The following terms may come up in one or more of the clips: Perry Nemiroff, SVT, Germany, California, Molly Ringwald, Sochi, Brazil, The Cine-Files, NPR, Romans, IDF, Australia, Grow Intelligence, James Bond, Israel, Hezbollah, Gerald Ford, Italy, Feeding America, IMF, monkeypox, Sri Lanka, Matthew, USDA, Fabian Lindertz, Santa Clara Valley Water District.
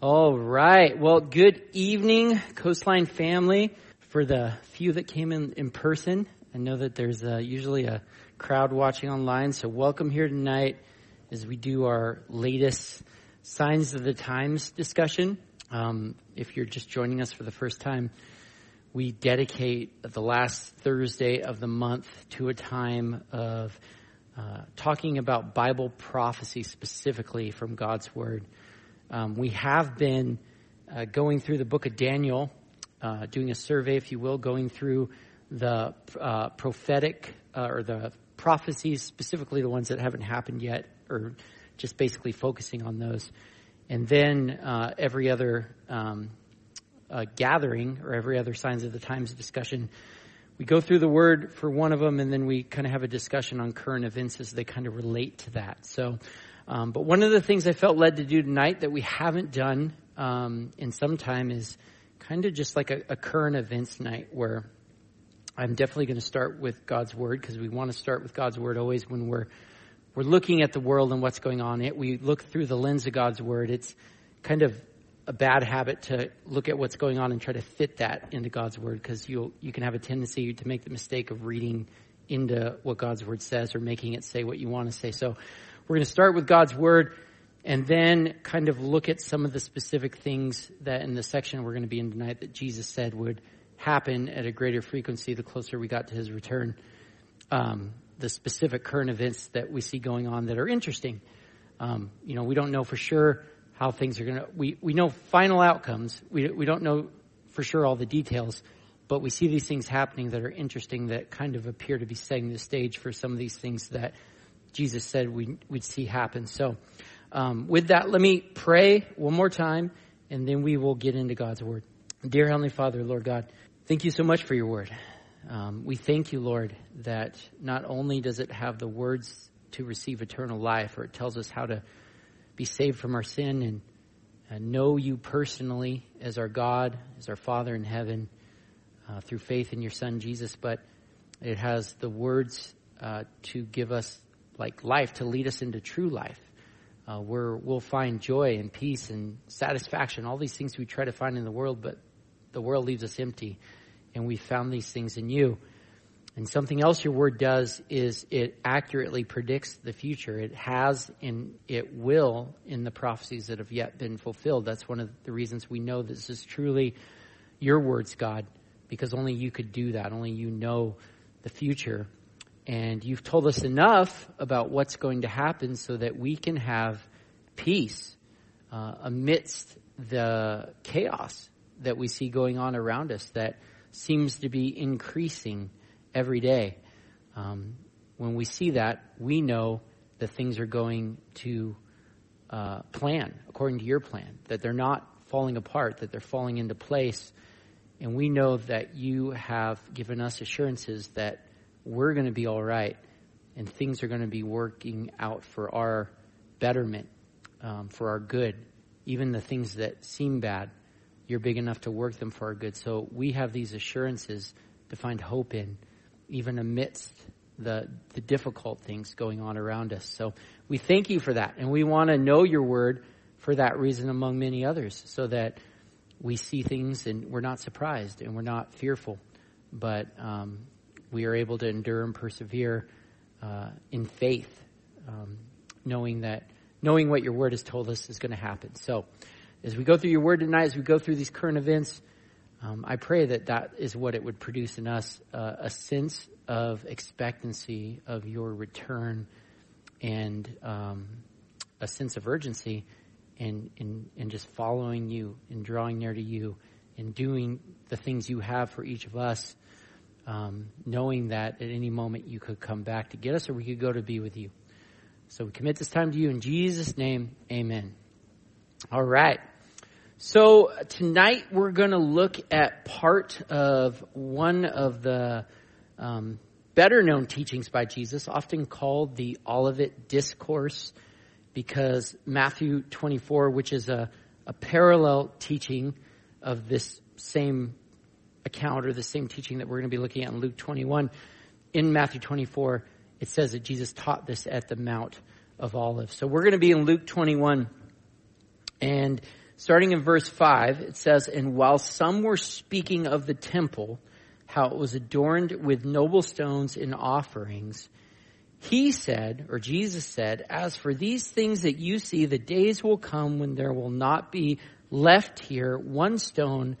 All right. Well, good evening, Coastline family. For the few that came in person, I know that there's usually a crowd watching online. So welcome here tonight as we do our latest Signs of the Times discussion. If you're just joining us for the first time, we dedicate the last Thursday of the month to a time of talking about Bible prophecy specifically from God's Word. We have been going through the book of Daniel, doing a survey, if you will, going through the prophetic or the prophecies, specifically the ones that haven't happened yet, or just basically focusing on those. And then every other gathering or every other Signs of the Times discussion, we go through the word for one of them, and then we kind of have a discussion on current events as they kind of relate to that. So. But one of the things I felt led to do tonight that we haven't done in some time is kind of just like a current events night, where I'm definitely going to start with God's Word, because we want to start with God's Word always when we're looking at the world and what's going on. We look through the lens of God's Word. It's kind of a bad habit to look at what's going on and try to fit that into God's Word, because you can have a tendency to make the mistake of reading into what God's Word says or making it say what you want to say. So we're going to start with God's Word and then kind of look at some of the specific things that in the section we're going to be in tonight that Jesus said would happen at a greater frequency the closer we got to his return. The specific current events that we see going on that are interesting. We don't know for sure how things are going to, we know final outcomes. We don't know for sure all the details, but we see these things happening that are interesting that kind of appear to be setting the stage for some of these things that Jesus said we'd see happen. So with that, let me pray one more time, and then we will get into God's Word. Dear Heavenly Father, Lord God, thank you so much for your Word. We thank you, Lord, that not only does it have the words to receive eternal life, or it tells us how to be saved from our sin and know you personally as our God, as our Father in heaven, through faith in your Son, Jesus, but it has the words to give us like life, to lead us into true life, where we'll find joy and peace and satisfaction, all these things we try to find in the world, but the world leaves us empty, and we found these things in you. And something else your word does is it accurately predicts the future. It has and it will in the prophecies that have yet been fulfilled. That's one of the reasons we know this is truly your words, God, because only you could do that. Only you know the future. And you've told us enough about what's going to happen so that we can have peace amidst the chaos that we see going on around us that seems to be increasing every day. When we see that, we know that things are going to plan according to your plan, that they're not falling apart, that they're falling into place. And we know that you have given us assurances that we're going to be all right, and things are going to be working out for our betterment, for our good. Even the things that seem bad, you're big enough to work them for our good. So we have these assurances to find hope in, even amidst the difficult things going on around us. So we thank you for that, and we want to know your word for that reason among many others, so that we see things and we're not surprised and we're not fearful, but we are able to endure and persevere in faith, knowing what your word has told us is going to happen. So as we go through your word tonight, as we go through these current events, I pray that is what it would produce in us, a sense of expectancy of your return, and a sense of urgency in just following you and drawing near to you and doing the things you have for each of us. Knowing that at any moment you could come back to get us, or we could go to be with you. So we commit this time to you in Jesus' name. Amen. All right. So tonight we're going to look at part of one of the better known teachings by Jesus, often called the Olivet Discourse, because Matthew 24, which is a parallel teaching of this same account, or the same teaching that we're going to be looking at in Luke 21. In Matthew 24, it says that Jesus taught this at the Mount of Olives. So we're going to be in Luke 21, and Starting in verse 5, it says, "And while some were speaking of the temple, how it was adorned with noble stones and offerings, he said," or Jesus said, "as for these things that you see, the days will come when there will not be left here one stone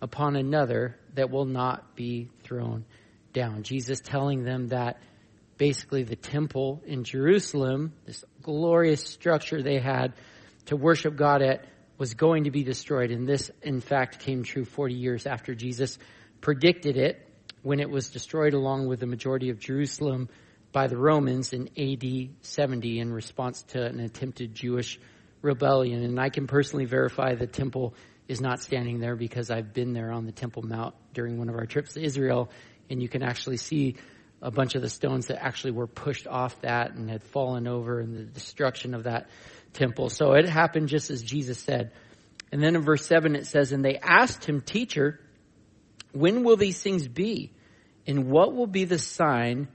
upon another that will not be thrown down." Jesus telling them that basically the temple in Jerusalem, this glorious structure they had to worship God at, was going to be destroyed. And this, in fact, came true 40 years after Jesus predicted it, when it was destroyed along with the majority of Jerusalem by the Romans in AD 70 in response to an attempted Jewish rebellion. And I can personally verify the temple is not standing there, because I've been there on the Temple Mount during one of our trips to Israel, and you can actually see a bunch of the stones that actually were pushed off that and had fallen over, and the destruction of that temple. So it happened just as Jesus said. And then in verse 7 it says, "And they asked him, 'Teacher, when will these things be? And what will be the sign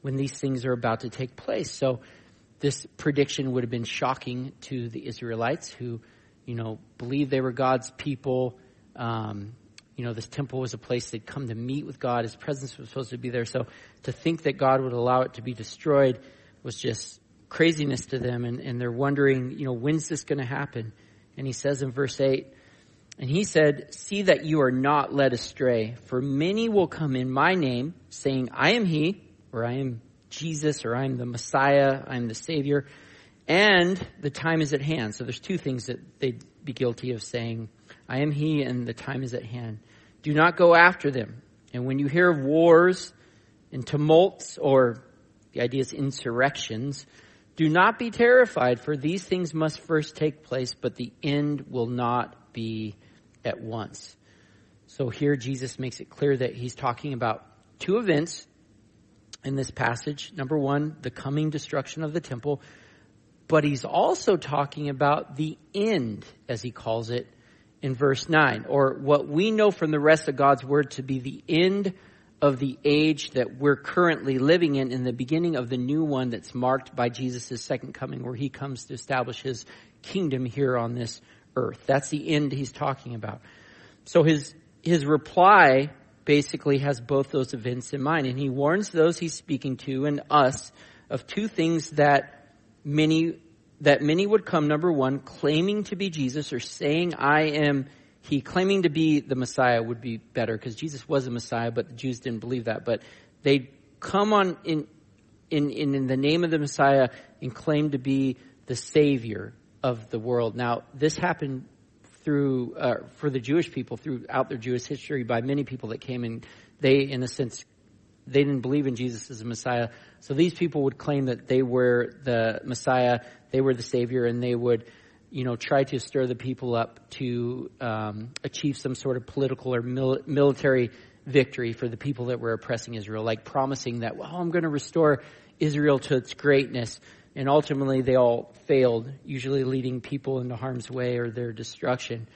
when these things are about to take place?'" So this prediction would have been shocking to the Israelites, who, you know, believed they were God's people. This temple was a place they'd come to meet with God. His presence was supposed to be there. So to think that God would allow it to be destroyed was just craziness to them. And they're wondering, when's this going to happen? And he says in verse 8, "And he said, 'See that you are not led astray, for many will come in my name, saying, I am he,'" or "I am Jesus," or "I am the Messiah," "I am the Savior, and the time is at hand." So there's two things that they'd be guilty of saying: "I am he," and "the time is at hand." "Do not go after them. And when you hear of wars and tumults," or the idea is insurrections, "do not be terrified, for these things must first take place, but the end will not be at once." So here Jesus makes it clear that he's talking about two events in this passage. Number one, the coming destruction of the temple, but he's also talking about the end, as he calls it, in verse 9, or what we know from the rest of God's word to be the end of the age that we're currently living in, and the beginning of the new one that's marked by Jesus' second coming, where he comes to establish his kingdom here on this earth. That's the end he's talking about. So his reply basically has both those events in mind. And he warns those he's speaking to and us of two things that many would come. Number one, claiming to be Jesus, or saying, "I am he." Claiming to be the Messiah would be better, because Jesus was a Messiah, but the Jews didn't believe that. But they'd come on in the name of the Messiah and claim to be the Savior of the world. Now, this happened for the Jewish people throughout their Jewish history by many people that came, and they didn't believe in Jesus as a Messiah. So these people would claim that they were the Messiah, they were the Savior, and they would, try to stir the people up to achieve some sort of political or military victory for the people that were oppressing Israel, like promising that, "Well, I'm going to restore Israel to its greatness." And ultimately, they all failed, usually leading people into harm's way or their destruction.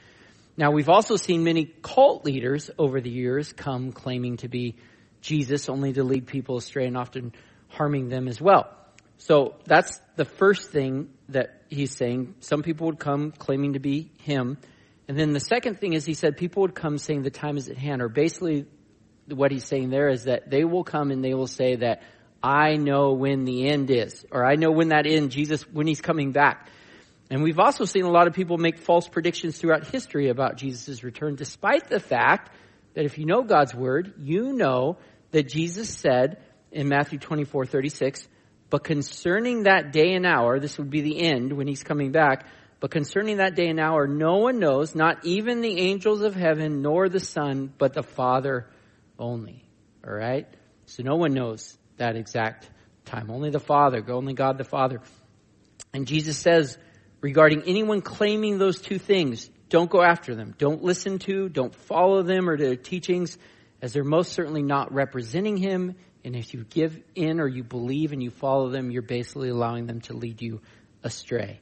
Now, we've also seen many cult leaders over the years come claiming to be Jesus, only to lead people astray and often harming them as well. So that's the first thing that he's saying. Some people would come claiming to be him. And then the second thing is, he said people would come saying the time is at hand, or basically what he's saying there is that they will come and they will say that, "I know when the end is," or "I know when that end, Jesus, when he's coming back." And we've also seen a lot of people make false predictions throughout history about Jesus' return, despite the fact that if you know God's word, you know that Jesus said in Matthew 24:36, "But concerning that day and hour," this would be the end when he's coming back, "but concerning that day and hour, no one knows, not even the angels of heaven, nor the Son, but the Father only." All right? So no one knows that exact time. Only the Father, only God the Father. And Jesus says regarding anyone claiming those two things, don't go after them. Don't listen to, don't follow them or their teachings, as they're most certainly not representing him. And if you give in or you believe and you follow them, you're basically allowing them to lead you astray.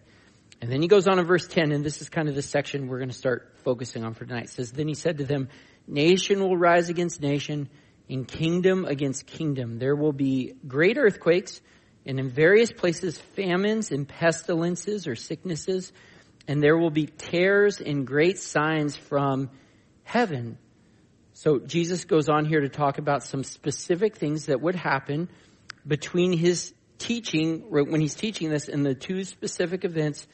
And then he goes on in verse 10, and this is kind of the section we're going to start focusing on for tonight. It says, "Then he said to them, 'Nation will rise against nation, in kingdom against kingdom. There will be great earthquakes, and in various places famines and pestilences," or sicknesses, and there will be tears and great signs from heaven. So Jesus goes on here to talk about some specific things that would happen between his teaching, when he's teaching this, and the two specific events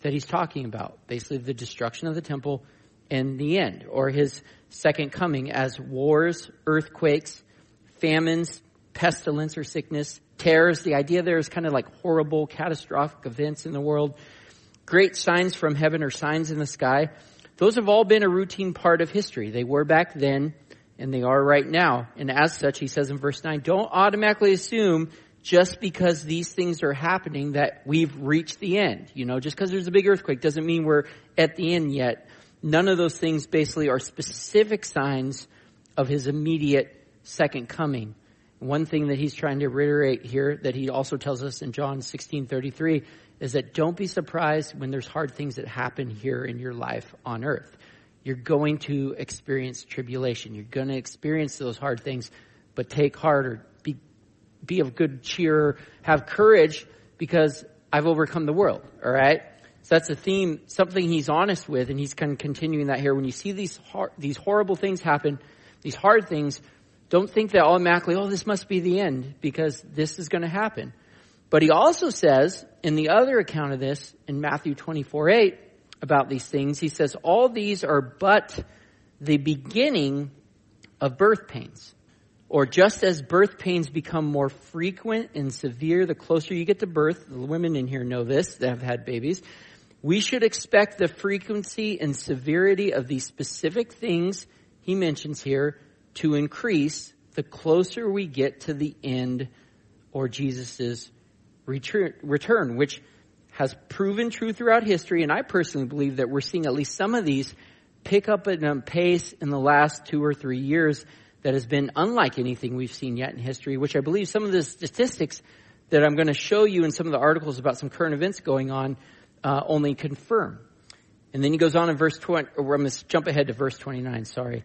that he's talking about. Basically, the destruction of the temple and the end, or his second coming, as wars, earthquakes, famines, pestilence or sickness, terrors. The idea there is kind of like horrible, catastrophic events in the world. Great signs from heaven or signs in the sky. Those have all been a routine part of history. They were back then and they are right now. And as such, he says in verse 9, don't automatically assume just because these things are happening that we've reached the end. You know, just because there's a big earthquake doesn't mean we're at the end yet. None of those things basically are specific signs of his immediate second coming. One thing that he's trying to reiterate here that he also tells us in John 16:33 is that don't be surprised when there's hard things that happen here in your life on earth. You're going to experience tribulation. You're going to experience those hard things, but take heart, or be of good cheer, have courage, because I've overcome the world, all right? So that's a theme, something he's honest with, and he's kind of continuing that here. When you see these horrible things happen, these hard things, don't think that automatically, oh, this must be the end, because this is going to happen. But he also says, in the other account of this, in Matthew 24:8, about these things, he says, all these are but the beginning of birth pains. Or just as birth pains become more frequent and severe the closer you get to birth, the women in here know this, that have had babies, we should expect the frequency and severity of these specific things he mentions here to increase the closer we get to the end, or Jesus's return, which has proven true throughout history. And I personally believe that we're seeing at least some of these pick up at a pace in the last 2 or 3 years that has been unlike anything we've seen yet in history, which I believe some of the statistics that I'm going to show you in some of the articles about some current events going on only confirm. And then he goes on in verse 20, or I'm going to jump ahead to verse 29, sorry.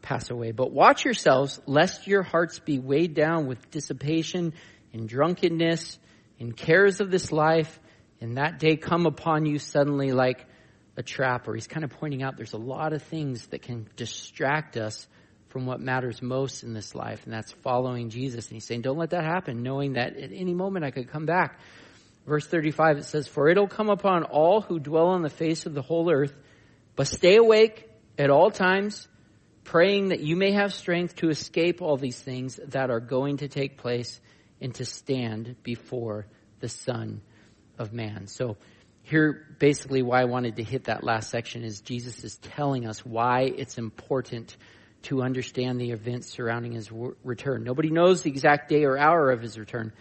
pass away. But watch yourselves, lest your hearts be weighed down with dissipation and drunkenness and cares of this life, and that day come upon you suddenly like a trap. Or he's kind of pointing out there's a lot of things that can distract us from what matters most in this life, and that's following Jesus. And he's saying, don't let that happen, knowing that at any moment I could come back. Verse 35, it says, for it'll come upon all who dwell on the face of the whole earth, but stay awake at all times, praying that you may have strength to escape all these things that are going to take place and to stand before the Son of Man. So here, basically why I wanted to hit that last section is Jesus is telling us why it's important to understand the events surrounding his return. Nobody knows the exact day or hour of his return,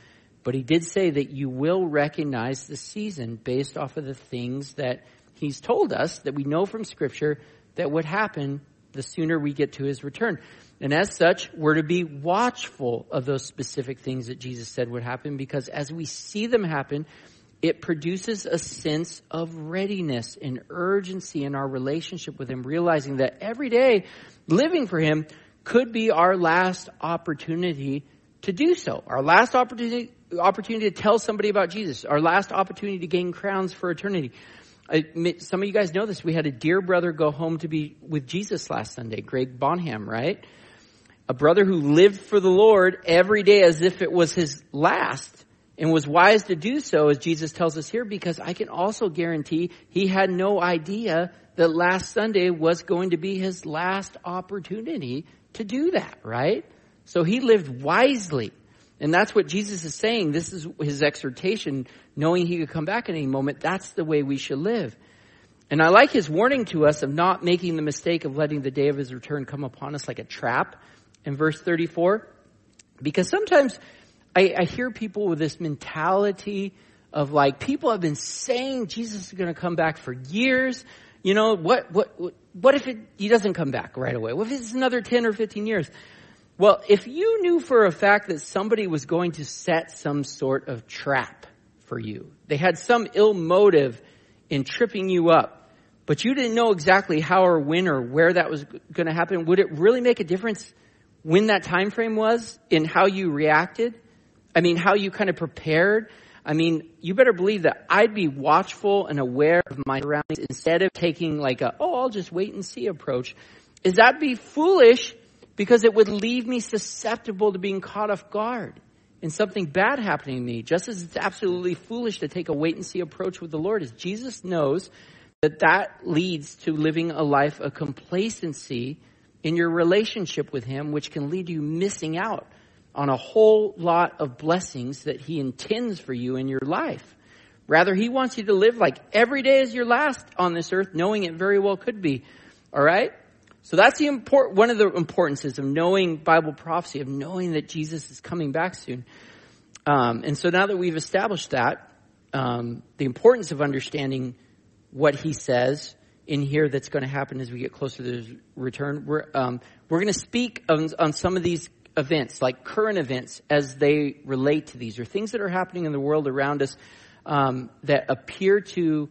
but he did say that you will recognize the season based off of the things that he's told us that we know from Scripture that would happen the sooner we get to his return. And as such, we're to be watchful of those specific things that Jesus said would happen, because as we see them happen, it produces a sense of readiness and urgency in our relationship with him, realizing that every day living for him could be our last opportunity to do so. Our last opportunity to tell somebody about Jesus. Our last opportunity to gain crowns for eternity. Some of you guys know this. We had a dear brother go home to be with Jesus last Sunday, Greg Bonham, right? A brother who lived for the Lord every day as if it was his last, and was wise to do so, as Jesus tells us here, because I can also guarantee he had no idea that last Sunday was going to be his last opportunity to do that, right? So he lived wisely. And that's what Jesus is saying. This is his exhortation, knowing he could come back at any moment. That's the way we should live. And I like his warning to us of not making the mistake of letting the day of his return come upon us like a trap in verse 34, because sometimes I hear people with this mentality of like, people have been saying Jesus is going to come back for years. You know, what if he doesn't come back right away? What if it's another 10 or 15 years? Well, if you knew for a fact that somebody was going to set some sort of trap for you, they had some ill motive in tripping you up, but you didn't know exactly how or when or where that was going to happen, would it really make a difference when that time frame was in how you reacted? I mean, how you kind of prepared? I mean, you better believe that I'd be watchful and aware of my surroundings instead of taking like a, oh, I'll just wait and see approach. Is that be foolish because it would leave me susceptible to being caught off guard and something bad happening to me, just as it's absolutely foolish to take a wait and see approach with the Lord, as Jesus knows that that leads to living a life of complacency in your relationship with him, which can lead you missing out on a whole lot of blessings that he intends for you in your life. Rather, he wants you to live like every day is your last on this earth, knowing it very well could be. All right? So that's the one of the importances of knowing Bible prophecy, of knowing that Jesus is coming back soon. And so now that we've established that, the importance of understanding what he says in here that's going to happen as we get closer to his return, we're going to speak on some of these events, like current events as they relate to these, or things that are happening in the world around us that appear to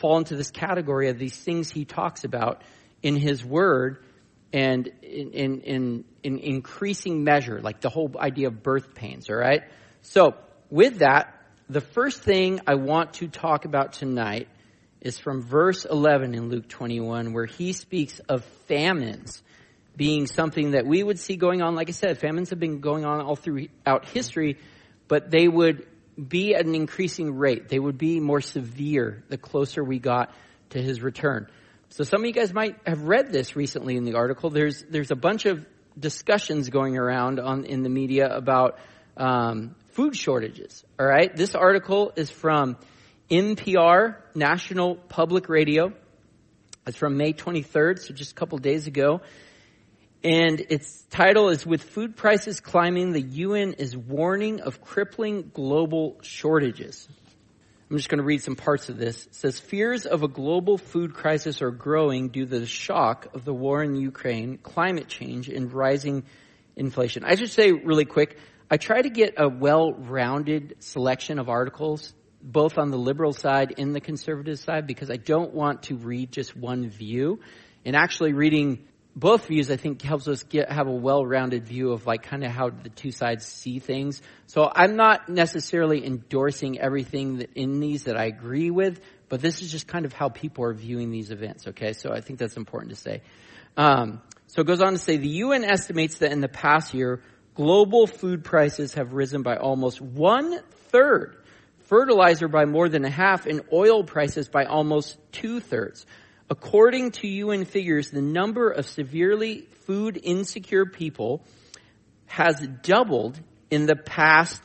fall into this category of these things he talks about in his word, and in increasing measure, like the whole idea of birth pains. All right. So with that, the first thing I want to talk about tonight is from verse 11 in Luke 21, where he speaks of famines being something that we would see going on. Like I said, famines have been going on all throughout history, but they would be at an increasing rate. They would be more severe the closer we got to his return. So some of you guys might have read this recently in the article. There's a bunch of discussions going around in the media about food shortages. All right. This article is from NPR, National Public Radio. It's from May 23rd, so just a couple days ago. And its title is, "With Food Prices Climbing, the UN is Warning of Crippling Global Shortages." I'm just going to read some parts of this. It says, "Fears of a global food crisis are growing due to the shock of the war in Ukraine, climate change, and rising inflation." I should say really quick, I try to get a well-rounded selection of articles, both on the liberal side and the conservative side, because I don't want to read just one view. And actually reading both views, I think, helps us have a well-rounded view of like kind of how the two sides see things. So I'm not necessarily endorsing everything that in these that I agree with, but this is just kind of how people are viewing these events. Okay, so I think that's important to say. So it goes on to say, the UN estimates that in the past year, global food prices have risen by almost 1/3, fertilizer by more than 1/2, and oil prices by almost 2/3. According to UN figures, the number of severely food insecure people has doubled in the past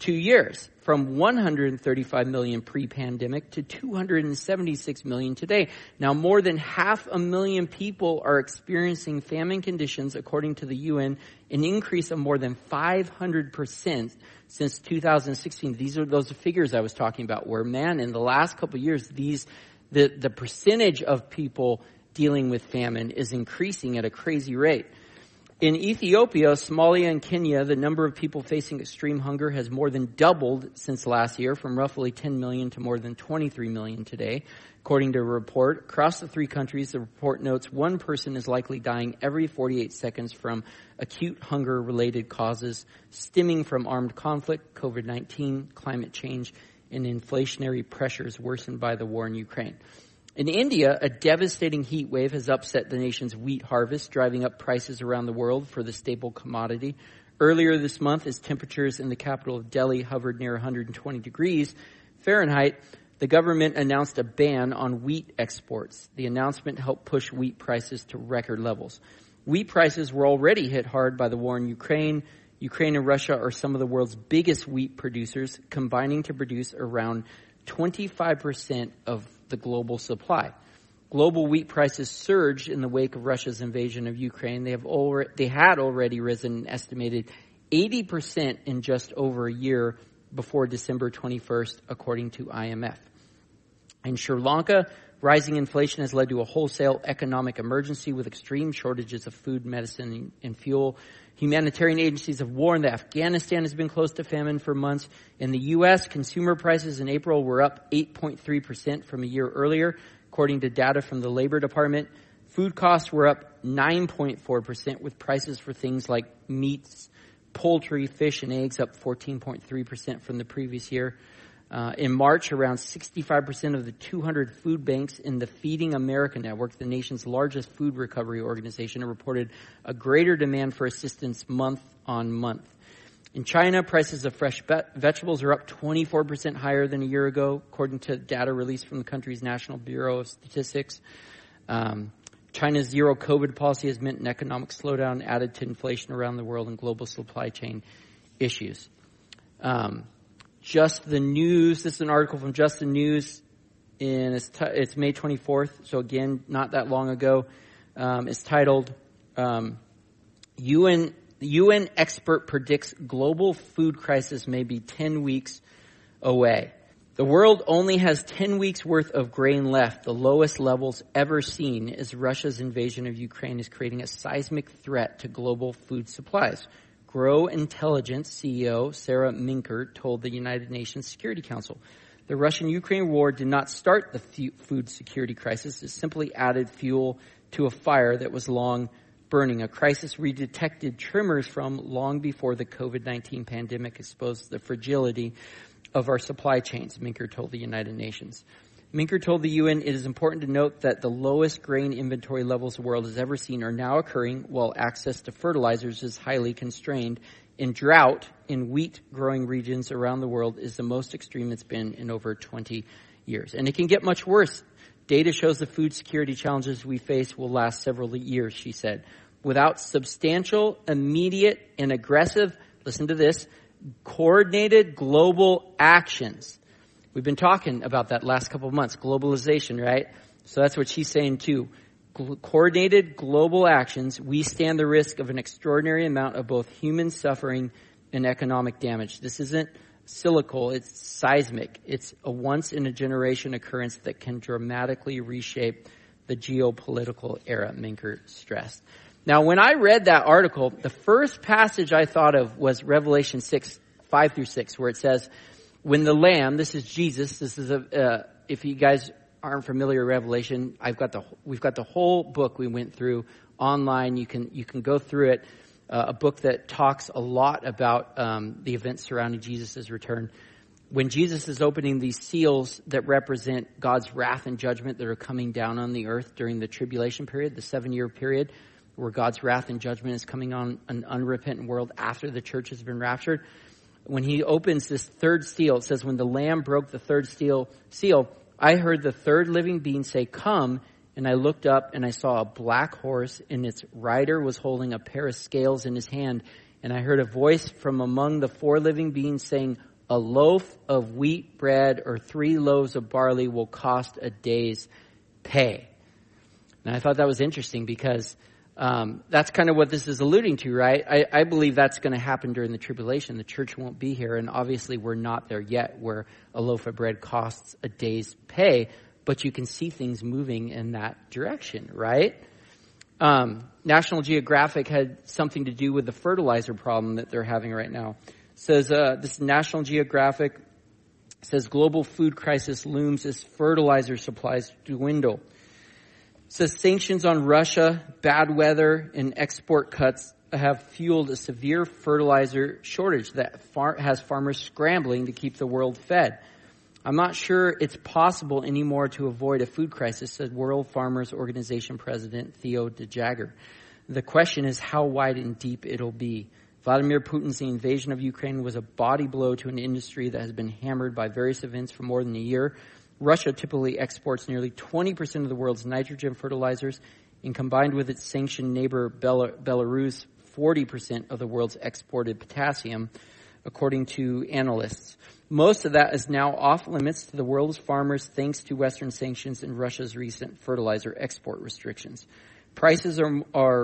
2 years, from 135 million pre-pandemic to 276 million today. Now, more than 500,000 people are experiencing famine conditions, according to the UN, an increase of more than 500% since 2016. These are those figures I was talking about where, man, in the last couple of years, the percentage of people dealing with famine is increasing at a crazy rate. In Ethiopia, Somalia, and Kenya, the number of people facing extreme hunger has more than doubled since last year, from roughly 10 million to more than 23 million today, according to a report. Across the three countries, the report notes one person is likely dying every 48 seconds from acute hunger-related causes stemming from armed conflict, COVID-19, climate change, and inflationary pressures worsened by the war in Ukraine. In India, a devastating heat wave has upset the nation's wheat harvest, driving up prices around the world for the staple commodity. Earlier this month, as temperatures in the capital of Delhi hovered near 120 degrees Fahrenheit, the government announced a ban on wheat exports. The announcement helped push wheat prices to record levels. Wheat prices were already hit hard by the war in Ukraine. Ukraine and Russia are some of the world's biggest wheat producers, combining to produce around 25% of the global supply. Global wheat prices surged in the wake of Russia's invasion of Ukraine. They had already risen an estimated 80% in just over a year before December 21st, according to IMF. In Sri Lanka, rising inflation has led to a wholesale economic emergency with extreme shortages of food, medicine, and fuel. Humanitarian agencies have warned that Afghanistan has been close to famine for months. In the U.S., consumer prices in April were up 8.3% from a year earlier, according to data from the Labor Department. Food costs were up 9.4%, with prices for things like meats, poultry, fish, and eggs up 14.3% from the previous year. In March, around 65% of the 200 food banks in the Feeding America Network, the nation's largest food recovery organization, reported a greater demand for assistance month on month. In China, prices of fresh vegetables are up 24% higher than a year ago, according to data released from the country's National Bureau of Statistics. China's zero-COVID policy has meant an economic slowdown added to inflation around the world and global supply chain issues. Just the News. This is an article from Just the News, and it's May 24th, so again, not that long ago. It's titled, UN expert predicts global food crisis may be 10 weeks away. The world only has 10 weeks worth of grain left, the lowest levels ever seen, as Russia's invasion of Ukraine is creating a seismic threat to global food supplies. Grow Intelligence CEO Sarah Minker told the United Nations Security Council, the Russian-Ukraine war did not start the food security crisis. It simply added fuel to a fire that was long burning, a crisis we detected tremors from long before the COVID-19 pandemic exposed the fragility of our supply chains, Minker told the United Nations. Minker told the UN it is important to note that the lowest grain inventory levels the world has ever seen are now occurring while access to fertilizers is highly constrained. And drought in wheat-growing regions around the world is the most extreme it's been in over 20 years. And it can get much worse. Data shows the food security challenges we face will last several years, she said. Without substantial, immediate, and aggressive, listen to this, coordinated global actions. We've been talking about that last couple of months, globalization, right? So that's what she's saying too. Coordinated global actions, we stand the risk of an extraordinary amount of both human suffering and economic damage. This isn't cyclical, it's seismic. It's a once-in-a-generation occurrence that can dramatically reshape the geopolitical era, Minker stressed. Now, when I read that article, the first passage I thought of was Revelation 6:5-6, where it says, when the Lamb, this is Jesus, this is if you guys aren't familiar with Revelation, we've got the whole book we went through online. You can go through it, a book that talks a lot about the events surrounding Jesus' return. When Jesus is opening these seals that represent God's wrath and judgment that are coming down on the earth during the tribulation period, the 7-year period where God's wrath and judgment is coming on an unrepentant world after the church has been raptured. When he opens this third seal, it says, when the Lamb broke the third seal, I heard the third living being say, come, and I looked up and I saw a black horse, and its rider was holding a pair of scales in his hand. And I heard a voice from among the four living beings saying, a loaf of wheat bread or 3 loaves of barley will cost a day's pay. And I thought that was interesting because that's kind of what this is alluding to, right? I believe that's going to happen during the tribulation. The church won't be here, and obviously we're not there yet where a loaf of bread costs a day's pay, but you can see things moving in that direction, right? National Geographic had something to do with the fertilizer problem that they're having right now. It says, this is National Geographic. It says, global food crisis looms as fertilizer supplies dwindle. Says sanctions on Russia, bad weather, and export cuts have fueled a severe fertilizer shortage that has farmers scrambling to keep the world fed. I'm not sure it's possible anymore to avoid a food crisis, said World Farmers Organization President Theo de Jager. The question is how wide and deep it'll be. Vladimir Putin's invasion of Ukraine was a body blow to an industry that has been hammered by various events for more than a year. Russia typically exports nearly 20% of the world's nitrogen fertilizers, and combined with its sanctioned neighbor Belarus, 40% of the world's exported potassium, according to analysts. Most of that is now off limits to the world's farmers thanks to Western sanctions and Russia's recent fertilizer export restrictions. Prices are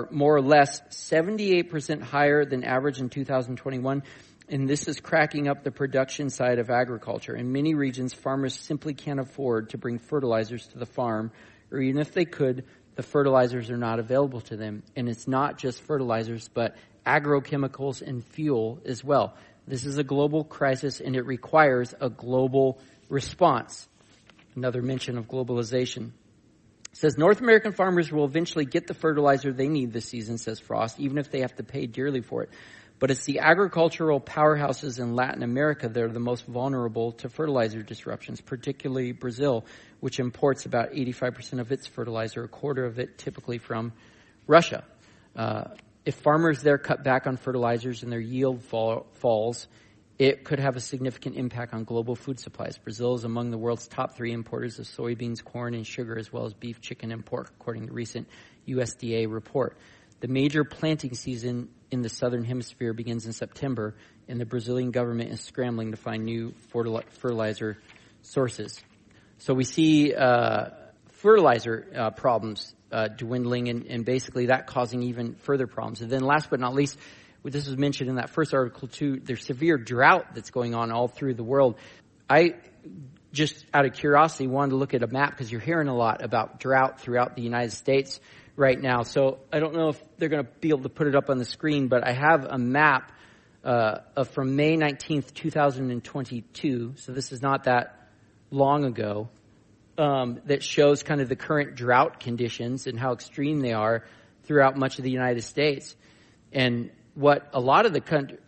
more or less 78% higher than average in 2021, And this is cracking up the production side of agriculture. In many regions, farmers simply can't afford to bring fertilizers to the farm, or even if they could, the fertilizers are not available to them. And it's not just fertilizers, but agrochemicals and fuel as well. This is a global crisis, and it requires a global response. Another mention of globalization. It says, North American farmers will eventually get the fertilizer they need this season, says Frost, even if they have to pay dearly for it. But it's the agricultural powerhouses in Latin America that are the most vulnerable to fertilizer disruptions, particularly Brazil, which imports about 85% of its fertilizer, a quarter of it typically from Russia. If farmers there cut back on fertilizers and their yield falls, it could have a significant impact on global food supplies. Brazil is among the world's top 3 importers of soybeans, corn, and sugar, as well as beef, chicken, and pork, according to a recent USDA report. The major planting season in the southern hemisphere begins in September, and the Brazilian government is scrambling to find new fertilizer sources. So we see fertilizer problems dwindling, and basically that causing even further problems. And then last but not least, this was mentioned in that first article too, there's severe drought that's going on all through the world. I just, out of curiosity, wanted to look at a map because you're hearing a lot about drought throughout the United States right now. So I don't know if they're going to be able to put it up on the screen, but I have a map from May 19th, 2022. So this is not that long ago, that shows kind of the current drought conditions and how extreme they are throughout much of the United States. And what a lot of the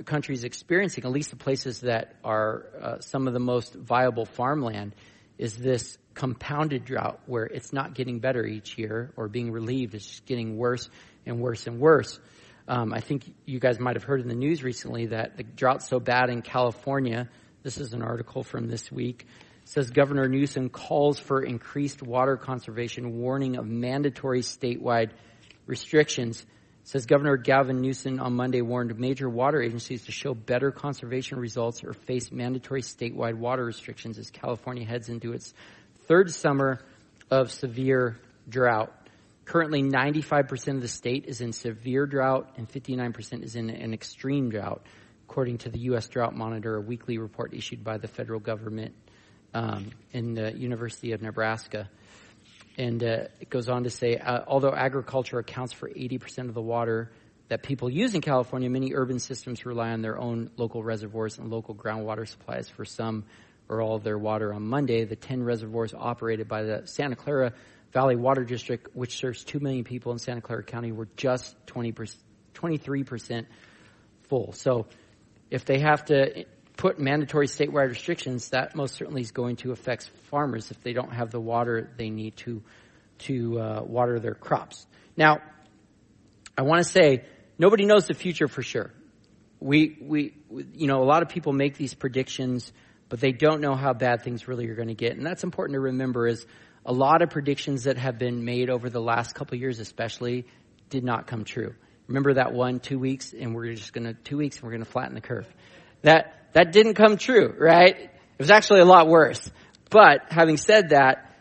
countries experiencing, at least the places that are some of the most viable farmland, is this compounded drought where it's not getting better each year or being relieved. It's just getting worse and worse and worse. I think you guys might have heard in the news recently that the drought's so bad in California. This is an article from this week. It says Governor Newsom calls for increased water conservation, warning of mandatory statewide restrictions. It says Governor Gavin Newsom on Monday warned major water agencies to show better conservation results or face mandatory statewide water restrictions as California heads into its third summer of severe drought. Currently, 95% of the state is in severe drought and 59% is in an extreme drought, according to the U.S. Drought Monitor, a weekly report issued by the federal government in the University of Nebraska. And it goes on to say, although agriculture accounts for 80% of the water that people use in California, many urban systems rely on their own local reservoirs and local groundwater supplies for some or all of their water. On Monday, the 10 reservoirs operated by the Santa Clara Valley Water District, which serves 2 million people in Santa Clara County, were just 23% full. So if they have to put mandatory statewide restrictions, that most certainly is going to affect farmers if they don't have the water they need to water their crops. Now, I want to say nobody knows the future for sure. We you know, a lot of people make these predictions, but they don't know how bad things really are going to get, and that's important to remember. Is a lot of predictions that have been made over the last couple of years, especially, did not come true. Remember that 1-2 weeks, and we're just going to 2 weeks, and we're going to flatten the curve. That didn't come true, right? It was actually a lot worse. But having said that,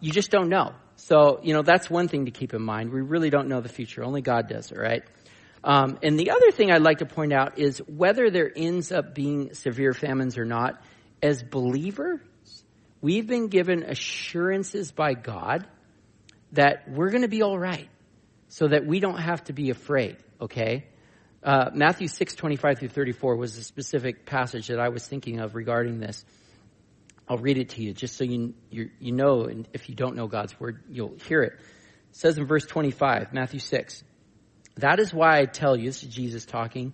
you just don't know. So, you know, that's one thing to keep in mind. We really don't know the future. Only God does it, right? And the other thing I'd like to point out is whether there ends up being severe famines or not, as believers, we've been given assurances by God that we're going to be all right so that we don't have to be afraid, okay? Matthew 6:25 through 34 was a specific passage that I was thinking of regarding this. I'll read it to you just so you know, and if you don't know God's word, you'll hear it. It says in verse 25, Matthew 6, "That is why I tell you," this is Jesus talking,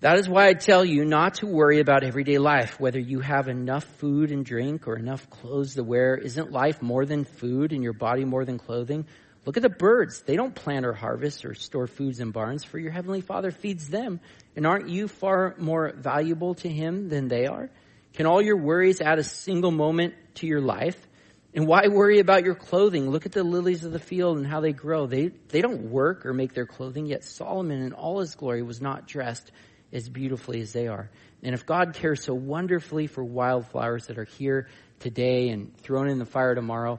"that is why I tell you not to worry about everyday life, whether you have enough food and drink or enough clothes to wear. Isn't life more than food and your body more than clothing? Look at the birds. They don't plant or harvest or store foods in barns, for your heavenly Father feeds them. And aren't you far more valuable to him than they are? Can all your worries add a single moment to your life? And why worry about your clothing? Look at the lilies of the field and how they grow. They don't work or make their clothing, yet Solomon in all his glory was not dressed as beautifully as they are. And if God cares so wonderfully for wildflowers that are here today and thrown in the fire tomorrow,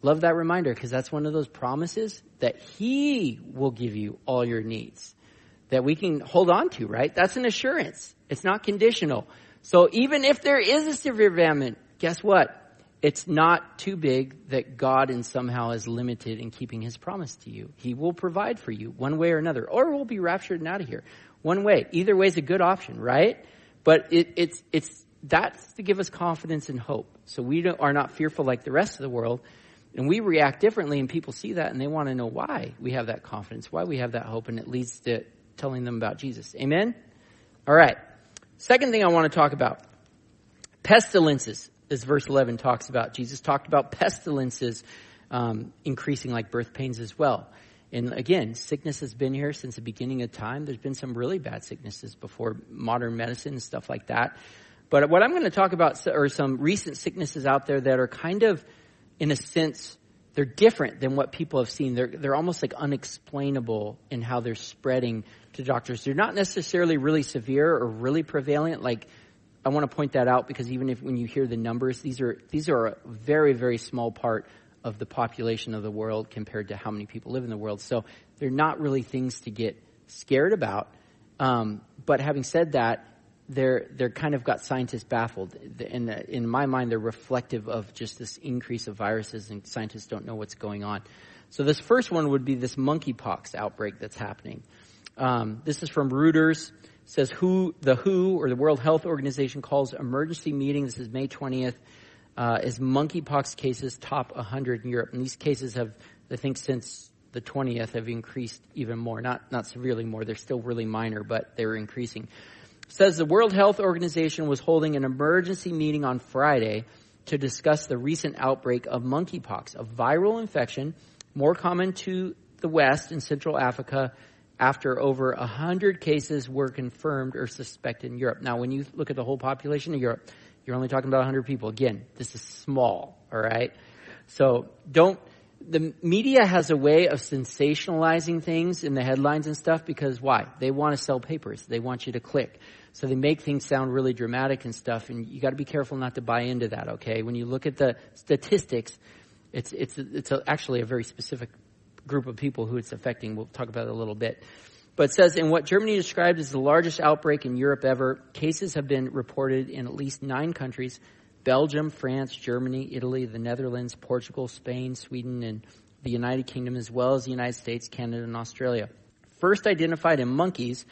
Love that reminder, because that's one of those promises that he will give you all your needs that we can hold on to, right? That's an assurance. It's not conditional. So even if there is a severe famine, guess what? It's not too big that God in somehow is limited in keeping his promise to you. He will provide for you one way or another, or we'll be raptured and out of here. One way. Either way is a good option, right? But that's to give us confidence and hope. So we are not fearful like the rest of the world. And we react differently, and people see that, and they want to know why we have that confidence, why we have that hope, and it leads to telling them about Jesus. Amen? All right. Second thing I want to talk about, pestilences, as verse 11 talks about. Jesus talked about pestilences increasing like birth pains as well. And again, sickness has been here since the beginning of time. There's been some really bad sicknesses before modern medicine and stuff like that. But what I'm going to talk about are some recent sicknesses out there that are kind of, in a sense, they're different than what people have seen. They're almost like unexplainable in how they're spreading to doctors. They're not necessarily really severe or really prevalent. Like, I want to point that out, because even if when you hear the numbers, these are a very, very small part of the population of the world compared to how many people live in the world. So they're not really things to get scared about. But having said that, They're kind of got scientists baffled. In my mind, they're reflective of just this increase of viruses, and scientists don't know what's going on. So this first one would be this monkeypox outbreak that's happening. This is from Reuters. It says the WHO, or the World Health Organization, calls emergency meeting. This is May 20th. As monkeypox cases top 100 in Europe, and these cases have, I think, since the 20th, have increased even more. Not severely more. They're still really minor, but they're increasing. Says the World Health Organization was holding an emergency meeting on Friday to discuss the recent outbreak of monkeypox, a viral infection more common to the West and Central Africa, after over 100 cases were confirmed or suspected in Europe. Now, when you look at the whole population of Europe, you're only talking about 100 people. Again, this is small, all right? So the media has a way of sensationalizing things in the headlines and stuff, because why? They want to sell papers. They want you to click. So they make things sound really dramatic and stuff, and you got to be careful not to buy into that, okay? When you look at the statistics, it's actually a very specific group of people who it's affecting. We'll talk about it a little bit. But it says, in what Germany described as the largest outbreak in Europe ever, cases have been reported in at least 9 countries: Belgium, France, Germany, Italy, the Netherlands, Portugal, Spain, Sweden, and the United Kingdom, as well as the United States, Canada, and Australia. First identified in monkeys,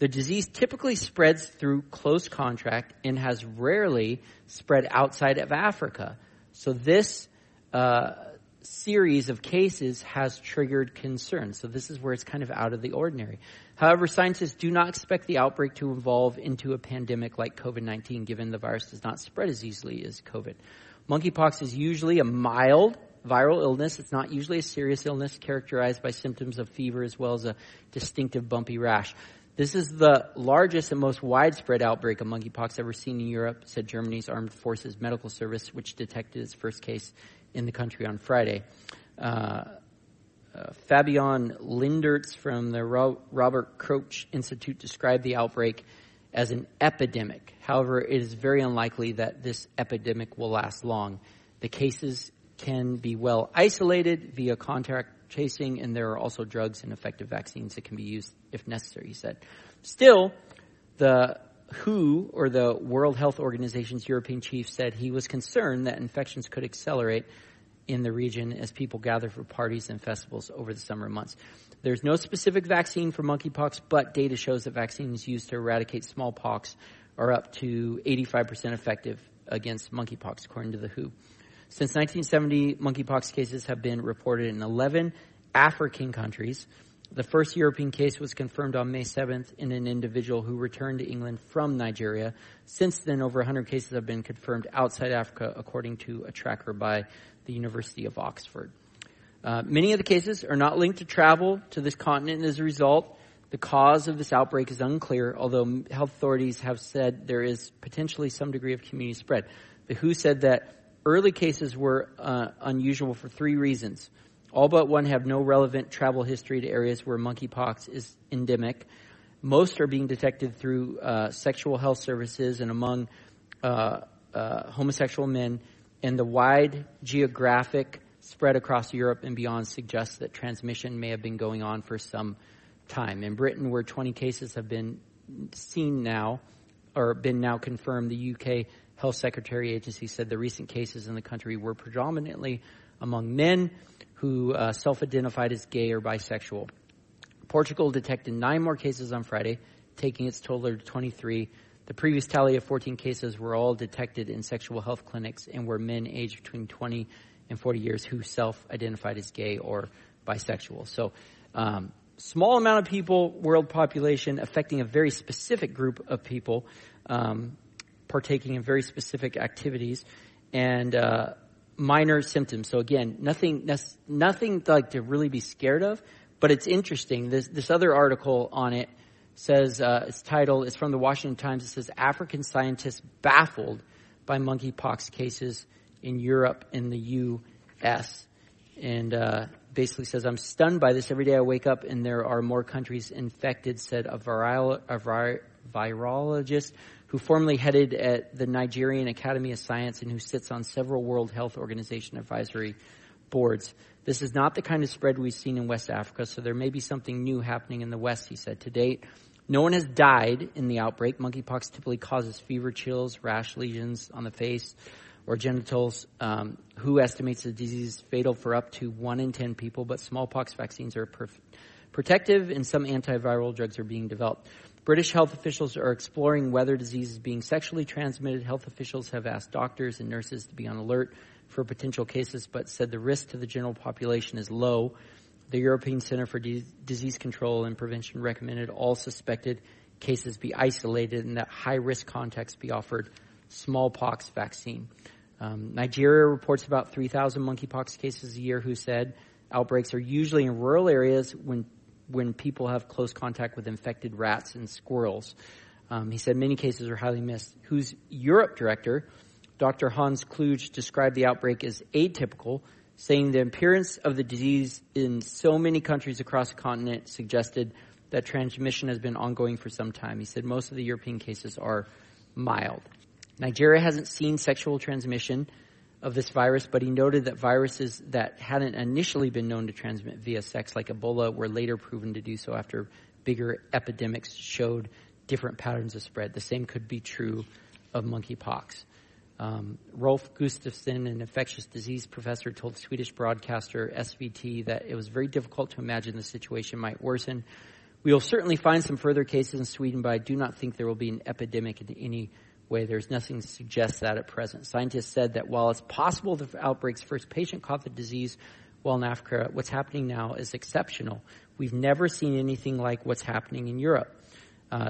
the disease typically spreads through close contact and has rarely spread outside of Africa. So this series of cases has triggered concern. So this is where it's kind of out of the ordinary. However, scientists do not expect the outbreak to evolve into a pandemic like COVID-19, given the virus does not spread as easily as COVID. Monkeypox is usually a mild viral illness. It's not usually a serious illness characterized by symptoms of fever as well as a distinctive bumpy rash. This is the largest and most widespread outbreak of monkeypox ever seen in Europe, said Germany's Armed Forces Medical Service, which detected its first case in the country on Friday. Fabian Lindertz from the Robert Koch Institute described the outbreak as an epidemic. However, it is very unlikely that this epidemic will last long. The cases can be well isolated via contact tracing, and there are also drugs and effective vaccines that can be used if necessary, he said. Still, the WHO, or the World Health Organization's European chief, said he was concerned that infections could accelerate in the region as people gather for parties and festivals over the summer months. There's no specific vaccine for monkeypox, but data shows that vaccines used to eradicate smallpox are up to 85% effective against monkeypox, according to the WHO. Since 1970, monkeypox cases have been reported in 11 African countries. The first European case was confirmed on May 7th in an individual who returned to England from Nigeria. Since then, over 100 cases have been confirmed outside Africa, according to a tracker by the University of Oxford. Many of the cases are not linked to travel to this continent, and as a result, The cause of this outbreak is unclear, although health authorities have said there is potentially some degree of community spread. The WHO said that early cases were unusual for three reasons. All but one have no relevant travel history to areas where monkeypox is endemic. Most are being detected through sexual health services and among homosexual men. And the wide geographic spread across Europe and beyond suggests that transmission may have been going on for some time. In Britain, where 20 cases have been seen now or been now confirmed, the UK Health Secretary Agency said the recent cases in the country were predominantly among men who self-identified as gay or bisexual. Portugal detected 9 more cases on Friday, taking its total to 23. The previous tally of 14 cases were all detected in sexual health clinics and were men aged between 20 and 40 years who self-identified as gay or bisexual. So small amount of people, world population, affecting a very specific group of people, partaking in very specific activities, and minor symptoms. So again, nothing like to really be scared of, but it's interesting. This other article on it says, its title is from the Washington Times. It says, African scientists baffled by monkeypox cases in Europe and the U.S., and basically says, I'm stunned by this. Every day I wake up and there are more countries infected, said a virologist who formerly headed at the Nigerian Academy of Science and who sits on several World Health Organization advisory boards. This is not the kind of spread we've seen in West Africa, so there may be something new happening in the West, he said. To date, no one has died in the outbreak. Monkeypox typically causes fever, chills, rash, lesions on the face or genitals. WHO estimates the disease is fatal for up to 1 in 10 people, but smallpox vaccines are protective and some antiviral drugs are being developed. British health officials are exploring whether disease is being sexually transmitted. Health officials have asked doctors and nurses to be on alert for potential cases, but said the risk to the general population is low. The European Center for Disease Control and Prevention recommended all suspected cases be isolated and that high-risk contacts be offered smallpox vaccine. Nigeria reports about 3,000 monkeypox cases a year, WHO said. Outbreaks are usually in rural areas when people have close contact with infected rats and squirrels. He said many cases are highly missed. WHO's Europe director, Dr. Hans Kluge, described the outbreak as atypical, saying the appearance of the disease in so many countries across the continent suggested that transmission has been ongoing for some time. He said most of the European cases are mild. Nigeria hasn't seen sexual transmission of this virus, but he noted that viruses that hadn't initially been known to transmit via sex, like Ebola, were later proven to do so after bigger epidemics showed different patterns of spread. The same could be true of monkeypox. Rolf Gustafsson, an infectious disease professor, told Swedish broadcaster SVT that it was very difficult to imagine the situation might worsen. We will certainly find some further cases in Sweden, but I do not think there will be an epidemic in any way. There's nothing to suggest that at present. Scientists said that while it's possible the outbreak's first patient caught the disease while in Africa, what's happening now is exceptional. We've never seen anything like what's happening in Europe,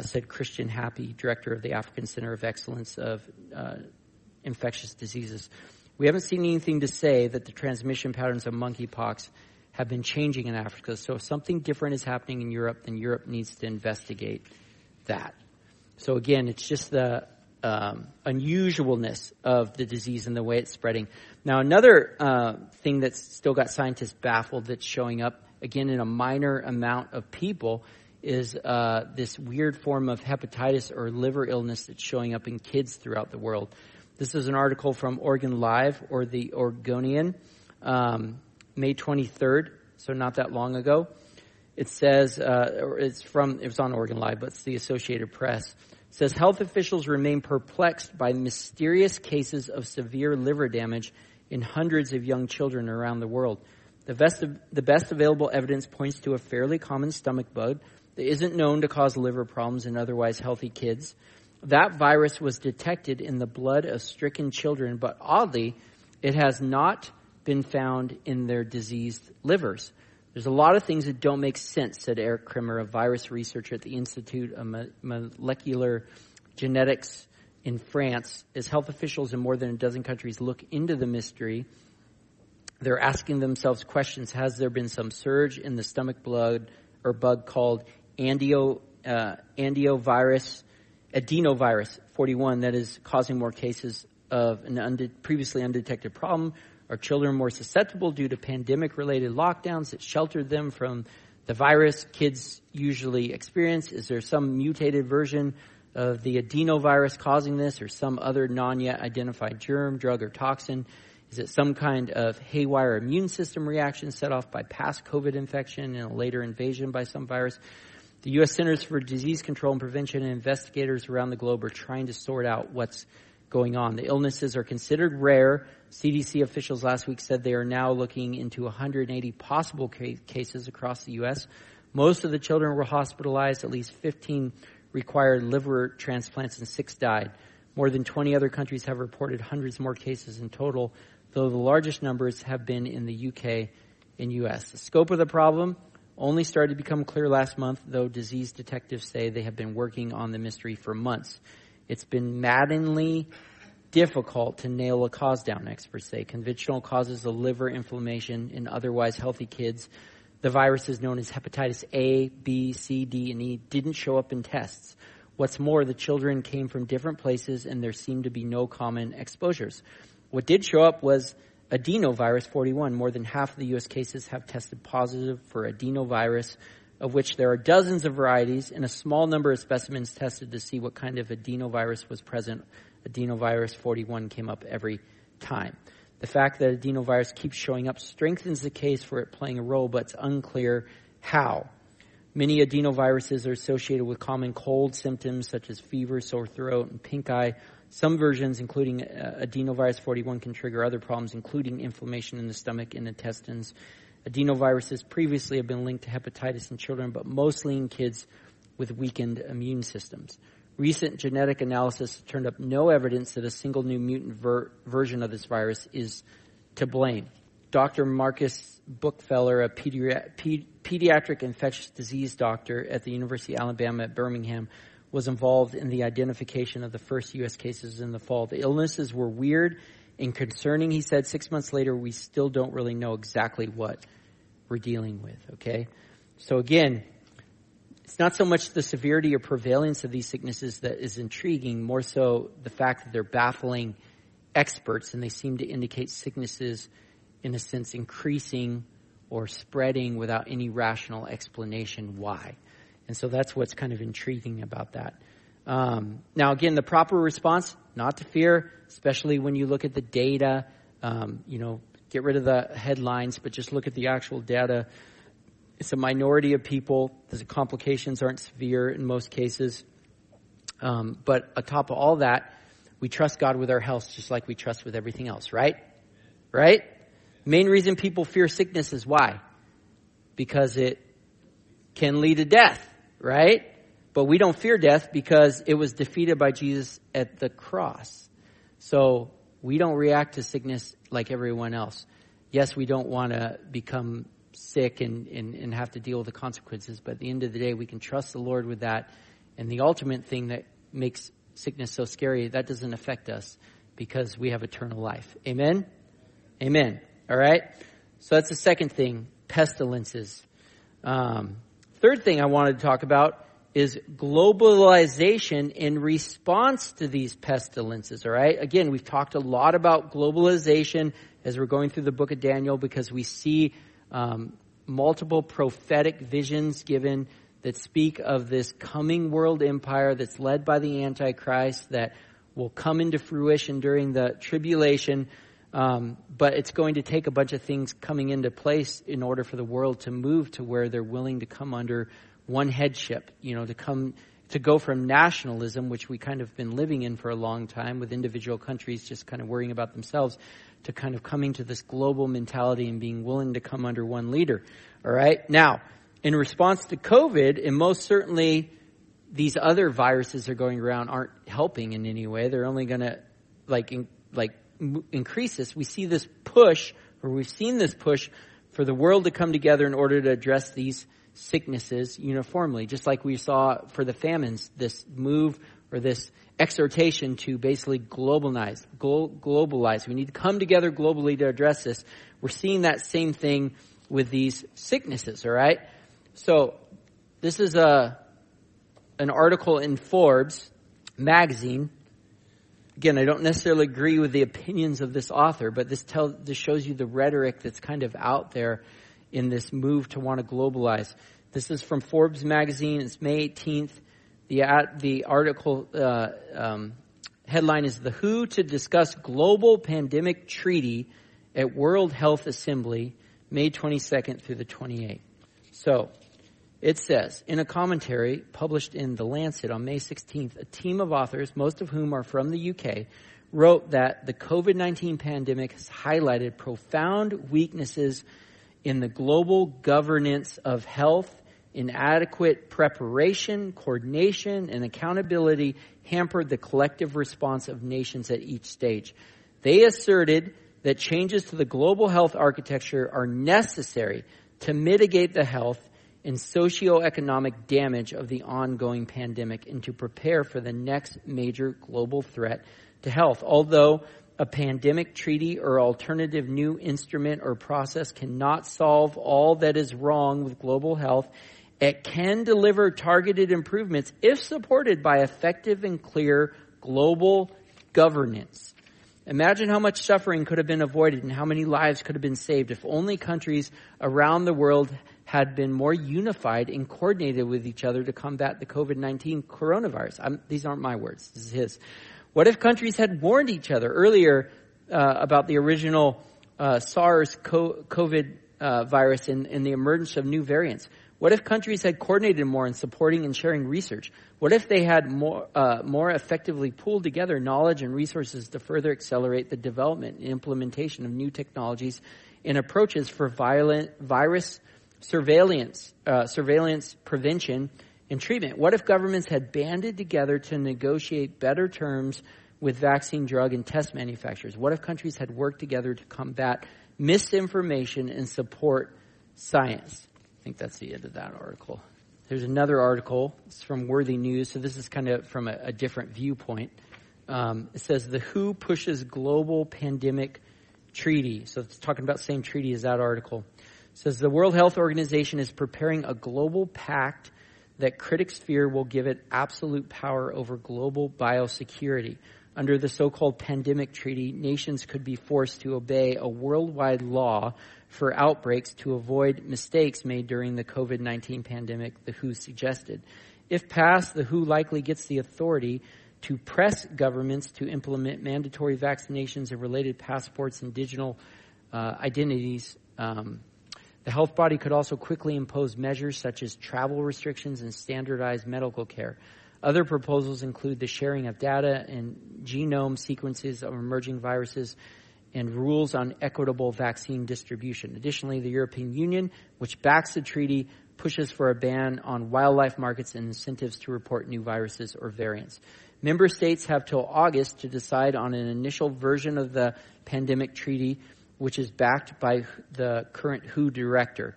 said Christian Happy, director of the African Center of Excellence of Infectious Diseases. We haven't seen anything to say that the transmission patterns of monkeypox have been changing in Africa. So if something different is happening in Europe, then Europe needs to investigate that. So again, it's just the unusualness of the disease and the way it's spreading. Now, another thing that's still got scientists baffled that's showing up, again, in a minor amount of people, is this weird form of hepatitis or liver illness that's showing up in kids throughout the world. This is an article from Oregon Live or the Oregonian, May 23rd, so not that long ago. It says, it was on Oregon Live, but it's the Associated Press. Says health officials remain perplexed by mysterious cases of severe liver damage in hundreds of young children around the world. The best available evidence points to a fairly common stomach bug that isn't known to cause liver problems in otherwise healthy kids. That virus was detected in the blood of stricken children, but oddly, it has not been found in their diseased livers. There's a lot of things that don't make sense, said Eric Kremer, a virus researcher at the Institute of Molecular Genetics in France. As health officials in more than a dozen countries look into the mystery, they're asking themselves questions. Has there been some surge in the stomach blood or bug called adenovirus 41 that is causing more cases of an previously undetected problem. Are children more susceptible due to pandemic-related lockdowns that sheltered them from the virus kids usually experience? Is there some mutated version of the adenovirus causing this, or some other non-yet-identified germ, drug, or toxin? Is it some kind of haywire immune system reaction set off by past COVID infection and a later invasion by some virus? The U.S. Centers for Disease Control and Prevention and investigators around the globe are trying to sort out what's going on. The illnesses are considered rare. CDC officials last week said they are now looking into 180 possible cases across the U.S. Most of the children were hospitalized. At least 15 required liver transplants and 6 died. More than 20 other countries have reported hundreds more cases in total, though the largest numbers have been in the U.K. and U.S. The scope of the problem only started to become clear last month, though disease detectives say they have been working on the mystery for months. It's been maddeningly difficult to nail a cause down, experts say. Conventional causes of liver inflammation in otherwise healthy kids, the viruses known as hepatitis A, B, C, D, and E, didn't show up in tests. What's more, the children came from different places and there seemed to be no common exposures. What did show up was adenovirus 41. More than half of the U.S. cases have tested positive for adenovirus, of which there are dozens of varieties, and a small number of specimens tested to see what kind of adenovirus was present. Adenovirus 41 came up every time. The fact that adenovirus keeps showing up strengthens the case for it playing a role, but it's unclear how. Many adenoviruses are associated with common cold symptoms such as fever, sore throat, and pink eye. Some versions, including adenovirus 41, can trigger other problems, including inflammation in the stomach and intestines. Adenoviruses previously have been linked to hepatitis in children, but mostly in kids with weakened immune systems. Recent genetic analysis turned up no evidence that a single new mutant version of this virus is to blame. Dr. Marcus Buchfeller, a pediatric infectious disease doctor at the University of Alabama at Birmingham, was involved in the identification of the first U.S. cases in the fall. The illnesses were weird and concerning, he said. 6 months later, we still don't really know exactly what we're dealing with, okay? So again, it's not so much the severity or prevalence of these sicknesses that is intriguing, more so the fact that they're baffling experts, and they seem to indicate sicknesses, in a sense, increasing or spreading without any rational explanation why. And so that's what's kind of intriguing about that. Now, again, the proper response, not to fear, especially when you look at the data, get rid of the headlines, but just look at the actual data. It's a minority of people. The complications aren't severe in most cases. But atop of all that, we trust God with our health just like we trust with everything else, right? Right? Main reason people fear sickness is why? Because it can lead to death, right? But we don't fear death because it was defeated by Jesus at the cross. So we don't react to sickness like everyone else. Yes, we don't want to become sick and have to deal with the consequences. But at the end of the day, we can trust the Lord with that. And the ultimate thing that makes sickness so scary, that doesn't affect us because we have eternal life. Amen? Amen. All right. So that's the second thing, pestilences. Third thing I wanted to talk about is globalization in response to these pestilences, all right? Again, we've talked a lot about globalization as we're going through the book of Daniel because we see multiple prophetic visions given that speak of this coming world empire that's led by the Antichrist that will come into fruition during the tribulation. But it's going to take a bunch of things coming into place in order for the world to move to where they're willing to come under one headship, to go from nationalism, which we kind of been living in for a long time with individual countries just kind of worrying about themselves, to kind of coming to this global mentality and being willing to come under one leader. All right. Now, in response to COVID, and most certainly these other viruses are going around aren't helping in any way. They're only going to increase this. We see this push, or we've seen this push for the world to come together in order to address these sicknesses uniformly, just like we saw for the famines, this move or this exhortation to basically globalize. We need to come together globally to address this. We're seeing that same thing with these sicknesses, all right? So This is an article in Forbes magazine. Again, I don't necessarily agree with the opinions of this author, but this shows you the rhetoric that's kind of out there in this move to want to globalize. This is from Forbes magazine. It's May 18th. The article headline is "The WHO to discuss global pandemic treaty at World Health Assembly, May 22nd through the 28th." So it says, in a commentary published in The Lancet on May 16th, a team of authors, most of whom are from the UK, wrote that the COVID-19 pandemic has highlighted profound weaknesses in the global governance of health. Inadequate preparation, coordination, and accountability hampered the collective response of nations at each stage. They asserted that changes to the global health architecture are necessary to mitigate the health and socioeconomic damage of the ongoing pandemic and to prepare for the next major global threat to health. Although a pandemic treaty or alternative new instrument or process cannot solve all that is wrong with global health, it can deliver targeted improvements if supported by effective and clear global governance. Imagine how much suffering could have been avoided and how many lives could have been saved if only countries around the world had been more unified and coordinated with each other to combat the COVID-19 coronavirus. These aren't my words. This is his. What if countries had warned each other earlier about the original SARS COVID virus and the emergence of new variants? What if countries had coordinated more in supporting and sharing research? What if they had more effectively pooled together knowledge and resources to further accelerate the development and implementation of new technologies and approaches for virus surveillance, prevention, and treatment? What if governments had banded together to negotiate better terms with vaccine, drug, and test manufacturers? What if countries had worked together to combat misinformation and support science? I think that's the end of that article. There's another article. It's from Worthy News. So this is kind of from a different viewpoint. It says, "The WHO pushes global pandemic treaty." So it's talking about the same treaty as that article. It says, "The World Health Organization is preparing a global pact that critics fear will give it absolute power over global biosecurity. Under the so-called pandemic treaty, nations could be forced to obey a worldwide law for outbreaks to avoid mistakes made during the COVID-19 pandemic," the WHO suggested. "If passed, the WHO likely gets the authority to press governments to implement mandatory vaccinations and related passports and digital identities. The health body could also quickly impose measures such as travel restrictions and standardized medical care. Other proposals include the sharing of data and genome sequences of emerging viruses and rules on equitable vaccine distribution. Additionally, the European Union, which backs the treaty, pushes for a ban on wildlife markets and incentives to report new viruses or variants. Member states have till August to decide on an initial version of the pandemic treaty, which is backed by the current WHO director.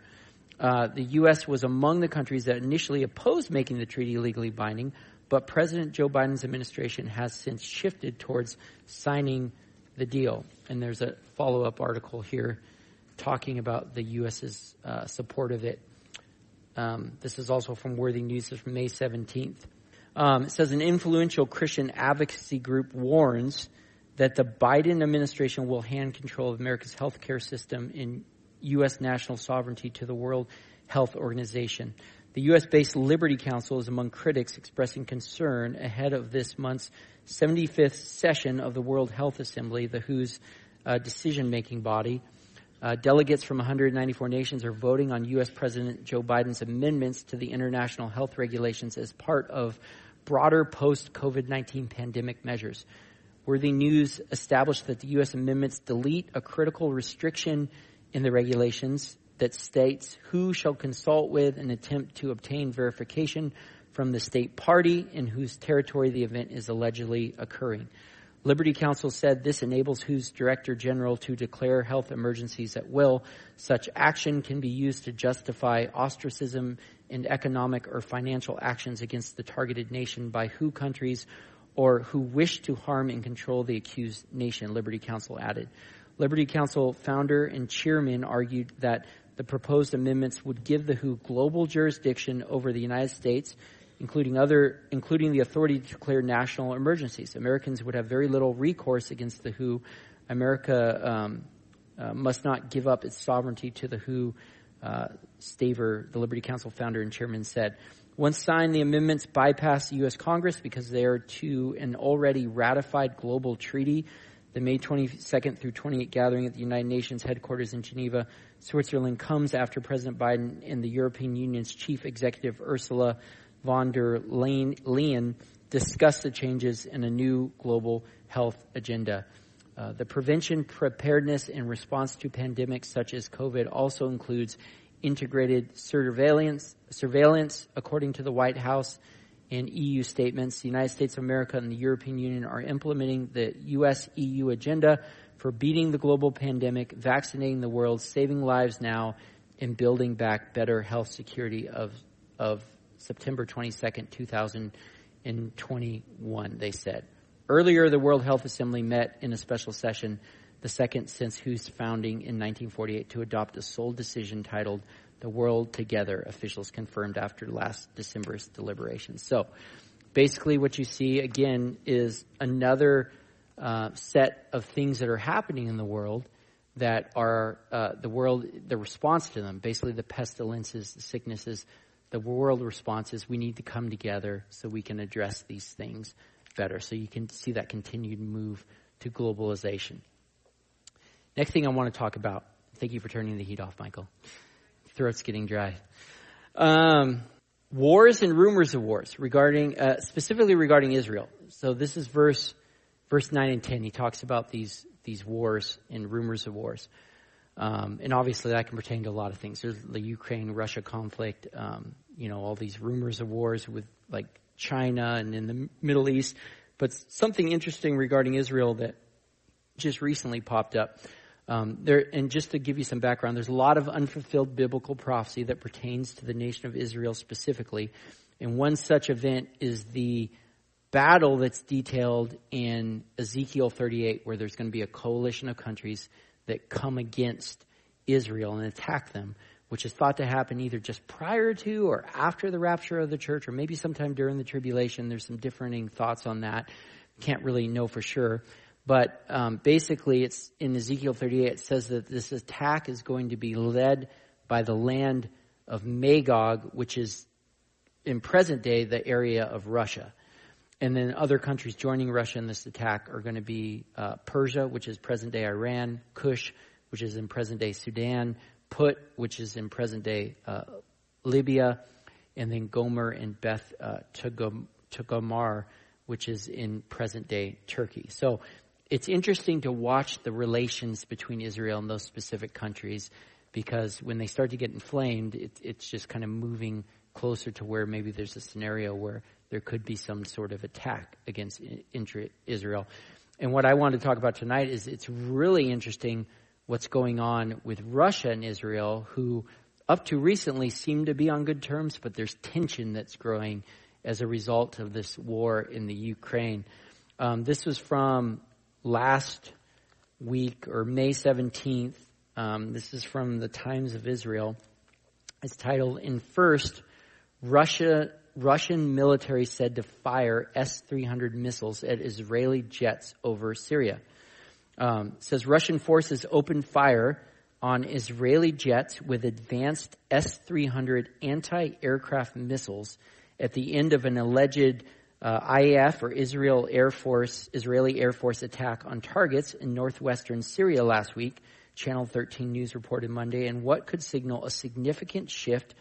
The U.S. was among the countries that initially opposed making the treaty legally binding, but President Joe Biden's administration has since shifted towards signing the deal." And there's a follow-up article here talking about the U.S.'s support of it. This is also from Worthy News. It's from May 17th. It says, "An influential Christian advocacy group warns that the Biden administration will hand control of America's healthcare system in U.S. national sovereignty to the World Health Organization. The U.S.-based Liberty Council is among critics expressing concern ahead of this month's 75th session of the World Health Assembly, the WHO's decision-making body. Delegates from 194 nations are voting on U.S. President Joe Biden's amendments to the international health regulations as part of broader post-COVID-19 pandemic measures. Worthy News established that the U.S. amendments delete a critical restriction in the regulations that states who shall consult with and attempt to obtain verification from the state party in whose territory the event is allegedly occurring. Liberty Council said this enables WHO's Director General to declare health emergencies at will. Such action can be used to justify ostracism and economic or financial actions against the targeted nation by WHO countries or who wish to harm and control the accused nation," Liberty Council added. Liberty Council founder and chairman argued that the proposed amendments would give the WHO global jurisdiction over the United States, including the authority to declare national emergencies. Americans would have very little recourse against the WHO. America must not give up its sovereignty to the WHO, Staver, the Liberty Council founder and chairman, said. Once signed, the amendments bypass the U.S. Congress because they are to an already ratified global treaty. The May 22nd through 28th gathering at the United Nations headquarters in Geneva, Switzerland, comes after President Biden and the European Union's chief executive, Ursula von der Leyen, discussed the changes in a new global health agenda. The prevention, preparedness, and response to pandemics such as COVID also includes integrated surveillance, according to the White House and EU statements. The United States of America and the European Union are implementing the U.S.-EU agenda for beating the global pandemic, vaccinating the world, saving lives now, and building back better health security of September 22nd, 2021, they said. Earlier, the World Health Assembly met in a special session, the second since WHO's founding in 1948, to adopt a sole decision titled "The World Together," officials confirmed after last December's deliberations. So basically what you see, again, is another set of things that are happening in the world that are the response to them. Basically the pestilences, the sicknesses, the world response is we need to come together so we can address these things better. So you can see that continued move to globalization. Next thing I want to talk about. Thank you for turning the heat off, Michael. Throat's getting dry. Wars and rumors of wars regarding, specifically regarding Israel. So this is verse 9 and 10. He talks about these wars and rumors of wars, and obviously that can pertain to a lot of things. There's the Ukraine-Russia conflict. All these rumors of wars with like China and in the Middle East. But something interesting regarding Israel that just recently popped up. There, and just to give you some background, there's a lot of unfulfilled biblical prophecy that pertains to the nation of Israel specifically. And one such event is the battle that's detailed in Ezekiel 38, where there's going to be a coalition of countries that come against Israel and attack them, which is thought to happen either just prior to or after the rapture of the church, or maybe sometime during the tribulation. There's some differing thoughts on that. Can't really know for sure. But basically, it's in Ezekiel 38, it says that this attack is going to be led by the land of Magog, which is in present day the area of Russia. And then other countries joining Russia in this attack are going to be Persia, which is present day Iran, Kush, which is in present day Sudan, Put, which is in present day Libya, and then Gomer and Beth Togomar, which is in present day Turkey. So it's interesting to watch the relations between Israel and those specific countries, because when they start to get inflamed, it's just kind of moving closer to where maybe there's a scenario where there could be some sort of attack against Israel. And what I want to talk about tonight is it's really interesting what's going on with Russia and Israel, who up to recently seemed to be on good terms, but there's tension that's growing as a result of this war in the Ukraine. This was from last week, or May 17th. This is from the Times of Israel. It's titled, "In First, Russian military said to fire S-300 missiles at Israeli jets over Syria." It says Russian forces opened fire on Israeli jets with advanced S-300 anti-aircraft missiles at the end of an alleged IAF, or Israeli Air Force attack on targets in northwestern Syria last week, Channel 13 News reported Monday, and what could signal a significant shift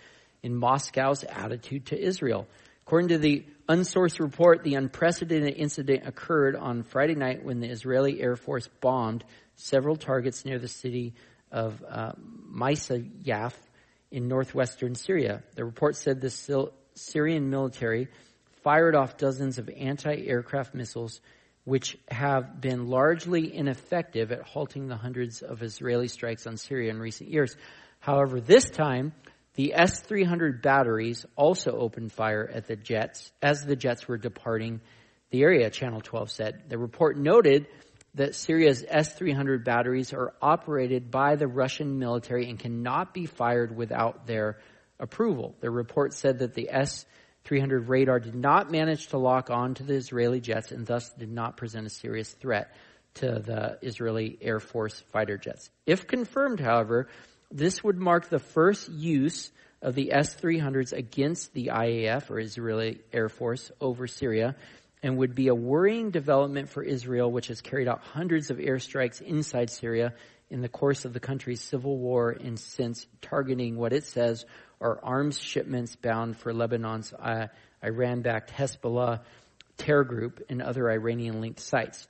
in Moscow's attitude to Israel. According to the unsourced report, the unprecedented incident occurred on Friday night when the Israeli Air Force bombed several targets near the city of Messiah in northwestern Syria. The report said the Syrian military fired off dozens of anti-aircraft missiles, which have been largely ineffective at halting the hundreds of Israeli strikes on Syria in recent years. However, this time, the S-300 batteries also opened fire at the jets as the jets were departing the area, Channel 12 said. The report noted that Syria's S-300 batteries are operated by the Russian military and cannot be fired without their approval. The report said that the S-300 radar did not manage to lock on to the Israeli jets and thus did not present a serious threat to the Israeli Air Force fighter jets. If confirmed, however, this would mark the first use of the S-300s against the IAF, or Israeli Air Force, over Syria, and would be a worrying development for Israel, which has carried out hundreds of airstrikes inside Syria in the course of the country's civil war and since, targeting what it says are arms shipments bound for Lebanon's Iran-backed Hezbollah terror group and other Iranian-linked sites.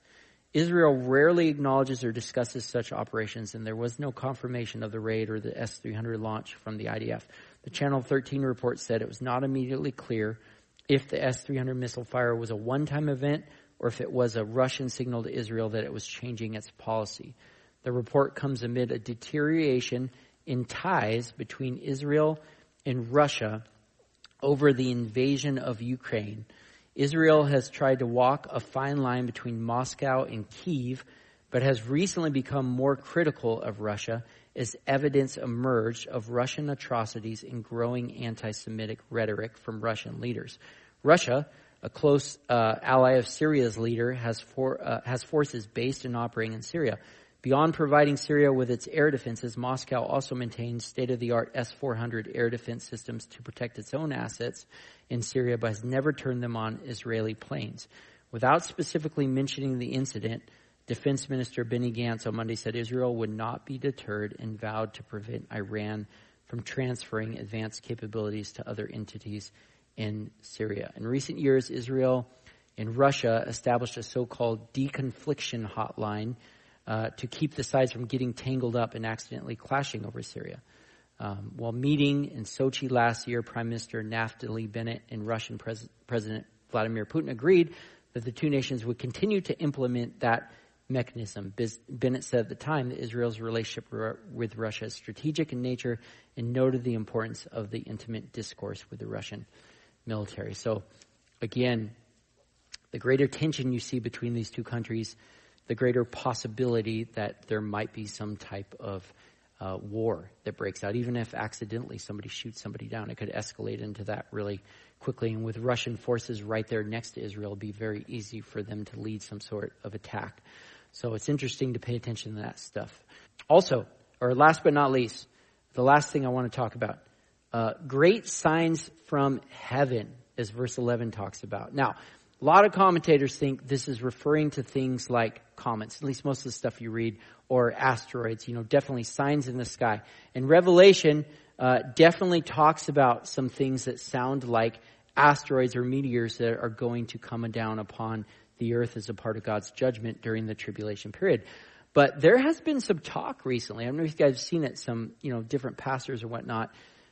Israel rarely acknowledges or discusses such operations, and there was no confirmation of the raid or the S-300 launch from the IDF. The Channel 13 report said it was not immediately clear if the S-300 missile fire was a one-time event or if it was a Russian signal to Israel that it was changing its policy. The report comes amid a deterioration in ties between Israel and Russia over the invasion of Ukraine. Israel has tried to walk a fine line between Moscow and Kyiv, but has recently become more critical of Russia as evidence emerged of Russian atrocities and growing anti-Semitic rhetoric from Russian leaders. Russia, a close ally of Syria's leader, has forces based and operating in Syria. Beyond providing Syria with its air defenses, Moscow also maintains state-of-the-art S-400 air defense systems to protect its own assets in Syria, but has never turned them on Israeli planes. Without specifically mentioning the incident, Defense Minister Benny Gantz on Monday said Israel would not be deterred and vowed to prevent Iran from transferring advanced capabilities to other entities in Syria. In recent years, Israel and Russia established a so-called deconfliction hotline to keep the sides from getting tangled up and accidentally clashing over Syria. While meeting in Sochi last year, Prime Minister Naftali Bennett and Russian President Vladimir Putin agreed that the two nations would continue to implement that mechanism. Bennett said at the time that Israel's relationship with Russia is strategic in nature and noted the importance of the intimate discourse with the Russian military. So, again, the greater tension you see between these two countries, the greater possibility that there might be some type of war that breaks out. Even if accidentally somebody shoots somebody down, it could escalate into that really quickly. And with Russian forces right there next to Israel, it would be very easy for them to lead some sort of attack. So it's interesting to pay attention to that stuff. Also, or last but not least, the last thing I want to talk about, great signs from heaven, as verse 11 talks about. Now, a lot of commentators think this is referring to things like comets, at least most of the stuff you read, or asteroids, definitely signs in the sky. And Revelation definitely talks about some things that sound like asteroids or meteors that are going to come down upon the earth as a part of God's judgment during the tribulation period. But there has been some talk recently. I don't know if you guys have seen it, some, different pastors or whatnot,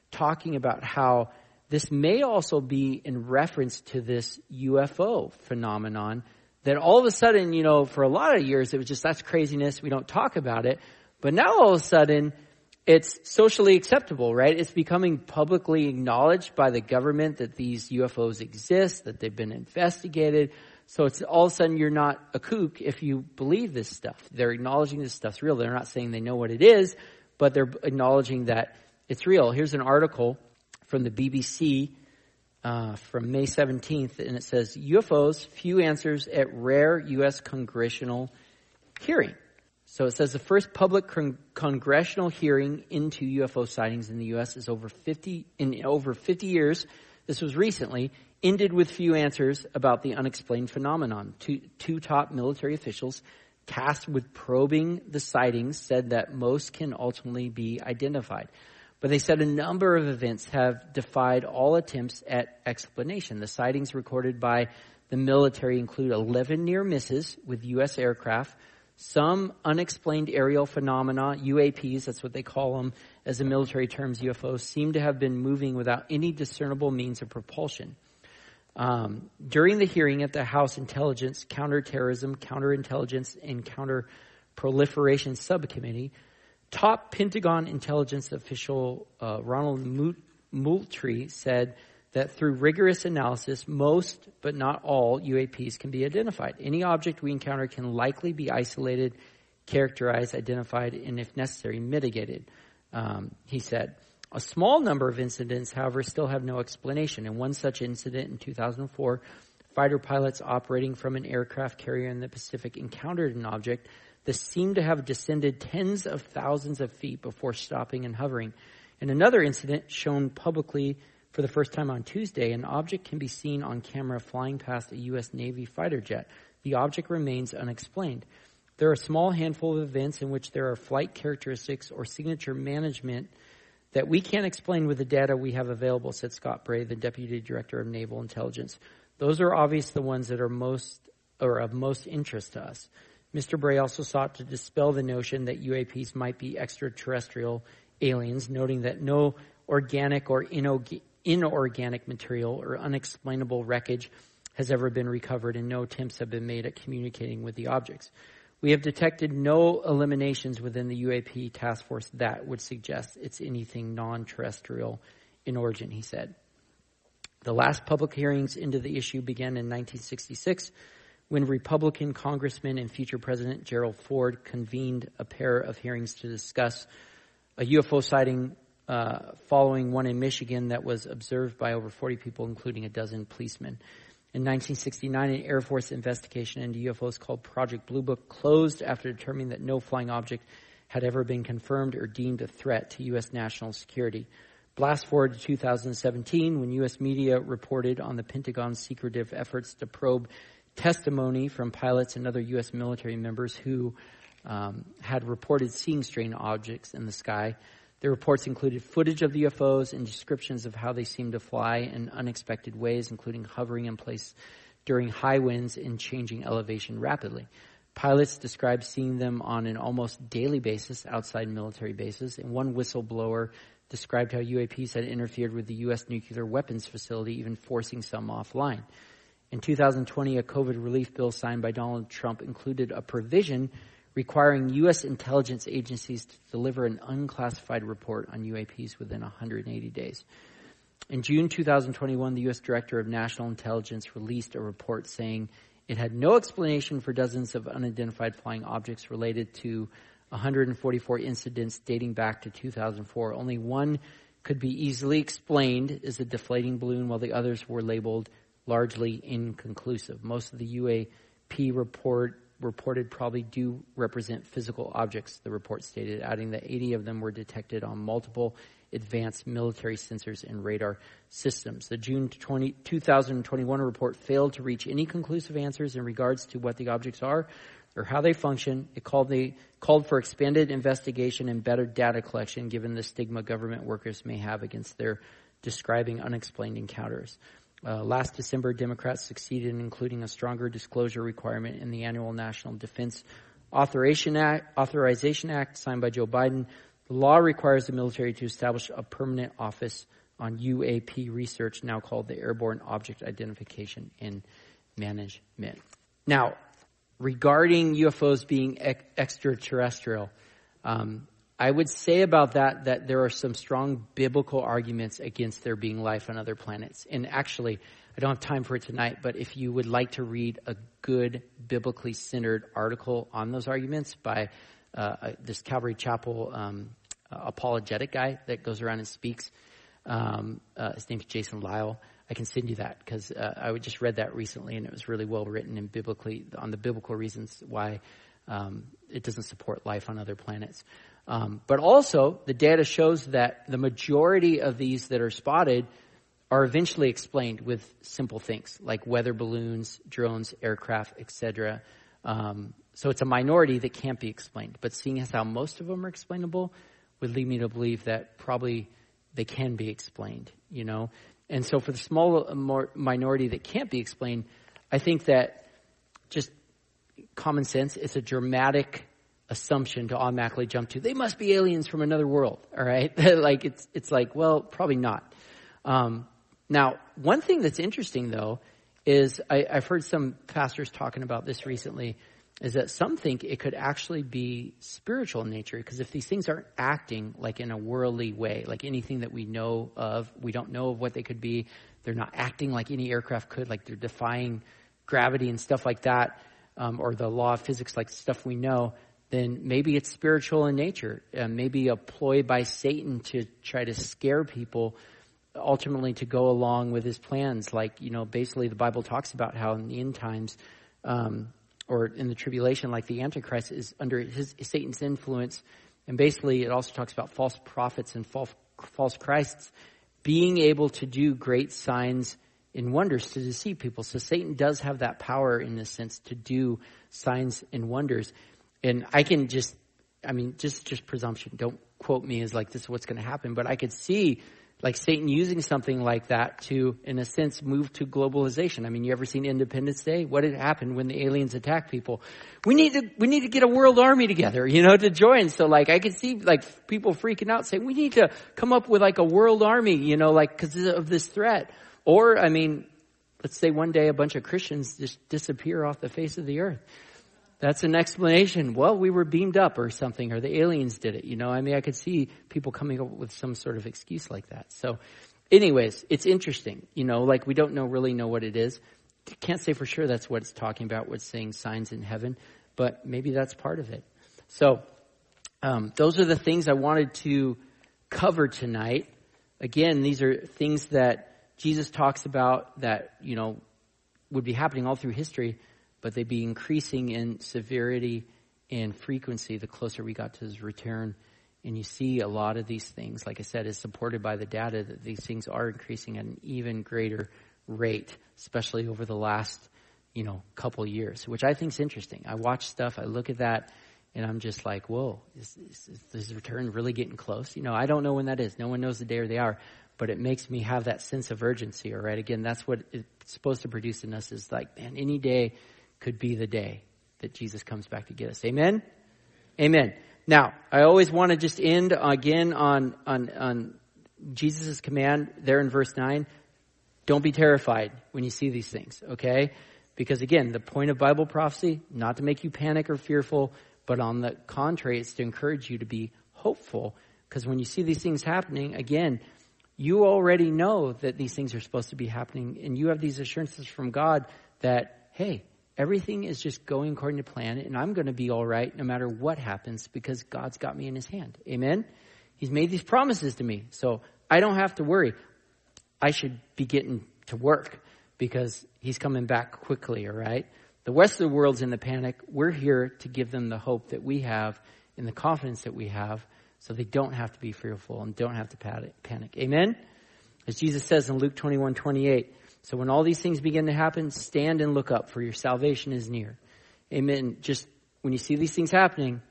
talking about how this may also be in reference to this UFO phenomenon that all of a sudden, for a lot of years, it was just, that's craziness. We don't talk about it. But now all of a sudden, it's socially acceptable, right? It's becoming publicly acknowledged by the government that these UFOs exist, that they've been investigated. So it's all of a sudden you're not a kook if you believe this stuff. They're acknowledging this stuff's real. They're not saying they know what it is, but they're acknowledging that it's real. Here's an article from the BBC from May 17th, and it says, UFOs, few answers at rare U.S. congressional hearing. So it says the first public congressional hearing into UFO sightings in the U.S. is over 50 years. This was recently ended with few answers about the unexplained phenomenon. Two top military officials tasked with probing the sightings said that most can ultimately be identified. But they said a number of events have defied all attempts at explanation. The sightings recorded by the military include 11 near misses with U.S. aircraft, some unexplained aerial phenomena, UAPs, that's what they call them as the military terms, UFOs, seem to have been moving without any discernible means of propulsion. During the hearing at the House Intelligence, Counterterrorism, Counterintelligence, and Counterproliferation Subcommittee, top Pentagon intelligence official Ronald Moultrie said that through rigorous analysis, most but not all UAPs can be identified. Any object we encounter can likely be isolated, characterized, identified, and if necessary, mitigated, he said. A small number of incidents, however, still have no explanation. In one such incident in 2004, fighter pilots operating from an aircraft carrier in the Pacific encountered an object that seemed to have descended tens of thousands of feet before stopping and hovering. In another incident shown publicly for the first time on Tuesday, an object can be seen on camera flying past a U.S. Navy fighter jet. The object remains unexplained. There are a small handful of events in which there are flight characteristics or signature management that we can't explain with the data we have available, said Scott Bray, the Deputy Director of Naval Intelligence. Those are obviously the ones that are of most interest to us. Mr. Bray also sought to dispel the notion that UAPs might be extraterrestrial aliens, noting that no organic or inorganic material or unexplainable wreckage has ever been recovered, and no attempts have been made at communicating with the objects. We have detected no eliminations within the UAP task force that would suggest it's anything non-terrestrial in origin, he said. The last public hearings into the issue began in 1966 when Republican Congressman and future President Gerald Ford convened a pair of hearings to discuss a UFO sighting following one in Michigan that was observed by over 40 people, including a dozen policemen. In 1969, an Air Force investigation into UFOs called Project Blue Book closed after determining that no flying object had ever been confirmed or deemed a threat to U.S. national security. Blast forward to 2017, when U.S. media reported on the Pentagon's secretive efforts to probe testimony from pilots and other U.S. military members who had reported seeing strange objects in the sky. The reports included footage of the UFOs and descriptions of how they seemed to fly in unexpected ways, including hovering in place during high winds and changing elevation rapidly. Pilots described seeing them on an almost daily basis outside military bases, and one whistleblower described how UAPs had interfered with the U.S. nuclear weapons facility, even forcing some offline. In 2020, a COVID relief bill signed by Donald Trump included a provision requiring U.S. intelligence agencies to deliver an unclassified report on UAPs within 180 days. In June 2021, the U.S. Director of National Intelligence released a report saying it had no explanation for dozens of unidentified flying objects related to 144 incidents dating back to 2004. Only one could be easily explained as a deflating balloon, while the others were labeled largely inconclusive. Most of the UAP reported probably do represent physical objects, the report stated, adding that 80 of them were detected on multiple advanced military sensors and radar systems. The June 2021 report failed to reach any conclusive answers in regards to what the objects are or how they function. It called for expanded investigation and better data collection, given the stigma government workers may have against their describing unexplained encounters. Last December, Democrats succeeded in including a stronger disclosure requirement in the annual National Defense Authorization Act signed by Joe Biden. The law requires the military to establish a permanent office on UAP research, now called the Airborne Object Identification and Management. Now, regarding UFOs being extraterrestrial, I would say about that there are some strong biblical arguments against there being life on other planets. And actually, I don't have time for it tonight, but if you would like to read a good biblically centered article on those arguments by this Calvary Chapel apologetic guy that goes around and speaks, his name's Jason Lyle. I can send you that because I just read that recently, and it was really well written and biblically on the biblical reasons why it doesn't support life on other planets. But also, the data shows that the majority of these that are spotted are eventually explained with simple things like weather balloons, drones, aircraft, etc. So it's a minority that can't be explained. But seeing as how most of them are explainable would lead me to believe that probably they can be explained, you know. And so for the small minority that can't be explained, I think that just common sense, it's a dramatic assumption to automatically jump to. They must be aliens from another world, all right? Like it's like, well, probably not. Now, one thing that's interesting, though, is I've heard some pastors talking about this recently, is that some think it could actually be spiritual in nature, because if these things aren't acting like in a worldly way, like anything that we know of, we don't know of what they could be. They're not acting like any aircraft could, like they're defying gravity and stuff like that, or the law of physics, like stuff we know, then maybe it's spiritual in nature. Maybe a ploy by Satan to try to scare people, ultimately to go along with his plans. Like, you know, basically the Bible talks about how in the end times or in the tribulation, like the Antichrist is under Satan's influence. And basically it also talks about false prophets and false Christs being able to do great signs and wonders to deceive people. So Satan does have that power in this sense to do signs and wonders. And I can just, I mean, just presumption. Don't quote me as like this is what's going to happen. But I could see like Satan using something like that to, in a sense, move to globalization. I mean, you ever seen Independence Day? What had happened when the aliens attacked people? We need to get a world army together, you know, to join. So like I could see like people freaking out saying, we need to come up with like a world army, you know, like because of this threat. Or, I mean, let's say one day a bunch of Christians just disappear off the face of the earth. That's an explanation. Well, we were beamed up or something, or the aliens did it. You know, I mean, I could see people coming up with some sort of excuse like that. So anyways, it's interesting. You know, like we don't really know what it is. Can't say for sure that's what it's talking about, what's saying signs in heaven, but maybe that's part of it. So those are the things I wanted to cover tonight. Again, these are things that Jesus talks about that, you know, would be happening all through history, but they'd be increasing in severity and frequency the closer we got to his return. And you see a lot of these things, like I said, is supported by the data that these things are increasing at an even greater rate, especially over the last, you know, couple years, which I think is interesting. I watch stuff, I look at that, and I'm just like, whoa, is this return really getting close? You know, I don't know when that is. No one knows the day or the hour, but it makes me have that sense of urgency, all right? Again, that's what it's supposed to produce in us is like, man, any day could be the day that Jesus comes back to get us. Amen? Amen. Now, I always want to just end again on Jesus' command there in verse 9. Don't be terrified when you see these things, okay? Because again, the point of Bible prophecy, not to make you panic or fearful, but on the contrary, it's to encourage you to be hopeful. Because when you see these things happening, again, you already know that these things are supposed to be happening. And you have these assurances from God that, hey, everything is just going according to plan, and I'm going to be all right no matter what happens because God's got me in his hand. Amen? He's made these promises to me, so I don't have to worry. I should be getting to work because he's coming back quickly, all right? The rest of the world's in the panic. We're here to give them the hope that we have and the confidence that we have so they don't have to be fearful and don't have to panic. Amen? As Jesus says in Luke 21:28, so when all these things begin to happen, stand and look up, for your salvation is near. Amen. Just when you see these things happening,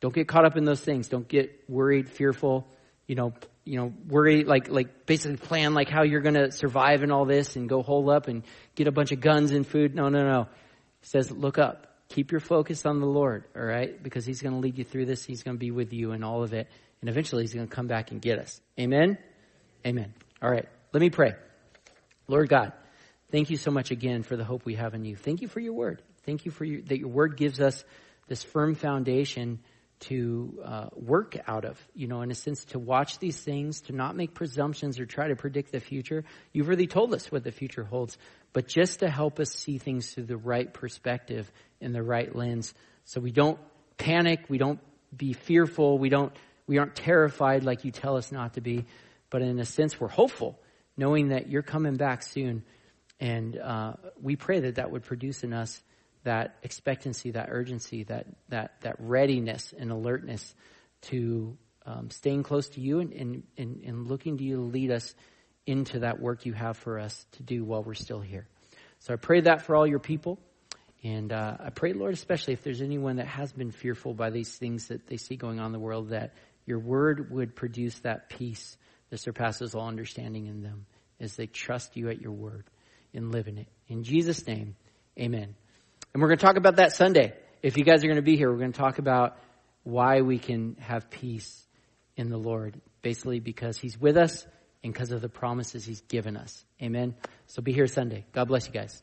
don't get caught up in those things. Don't get worried, fearful, you know, worry, like basically plan like how you're going to survive in all this and go hole up and get a bunch of guns and food. No. He says, look up, keep your focus on the Lord. All right. Because he's going to lead you through this. He's going to be with you in all of it. And eventually he's going to come back and get us. Amen. Amen. All right. Let me pray. Lord God, thank you so much again for the hope we have in you. Thank you for your word. Thank you for that your word gives us this firm foundation to work out of, you know, in a sense, to watch these things, to not make presumptions or try to predict the future. You've really told us what the future holds, but just to help us see things through the right perspective and the right lens so we don't panic, we don't be fearful, we aren't terrified like you tell us not to be, but in a sense, we're hopeful, knowing that you're coming back soon. And we pray that would produce in us that expectancy, that urgency, that readiness and alertness to staying close to you and looking to you to lead us into that work you have for us to do while we're still here. So I pray that for all your people. And I pray, Lord, especially if there's anyone that has been fearful by these things that they see going on in the world, that your word would produce that peace that surpasses all understanding in them as they trust you at your word and live in it. In Jesus' name, amen. And we're going to talk about that Sunday. If you guys are going to be here, we're going to talk about why we can have peace in the Lord, basically because he's with us and because of the promises he's given us. Amen. So be here Sunday. God bless you guys.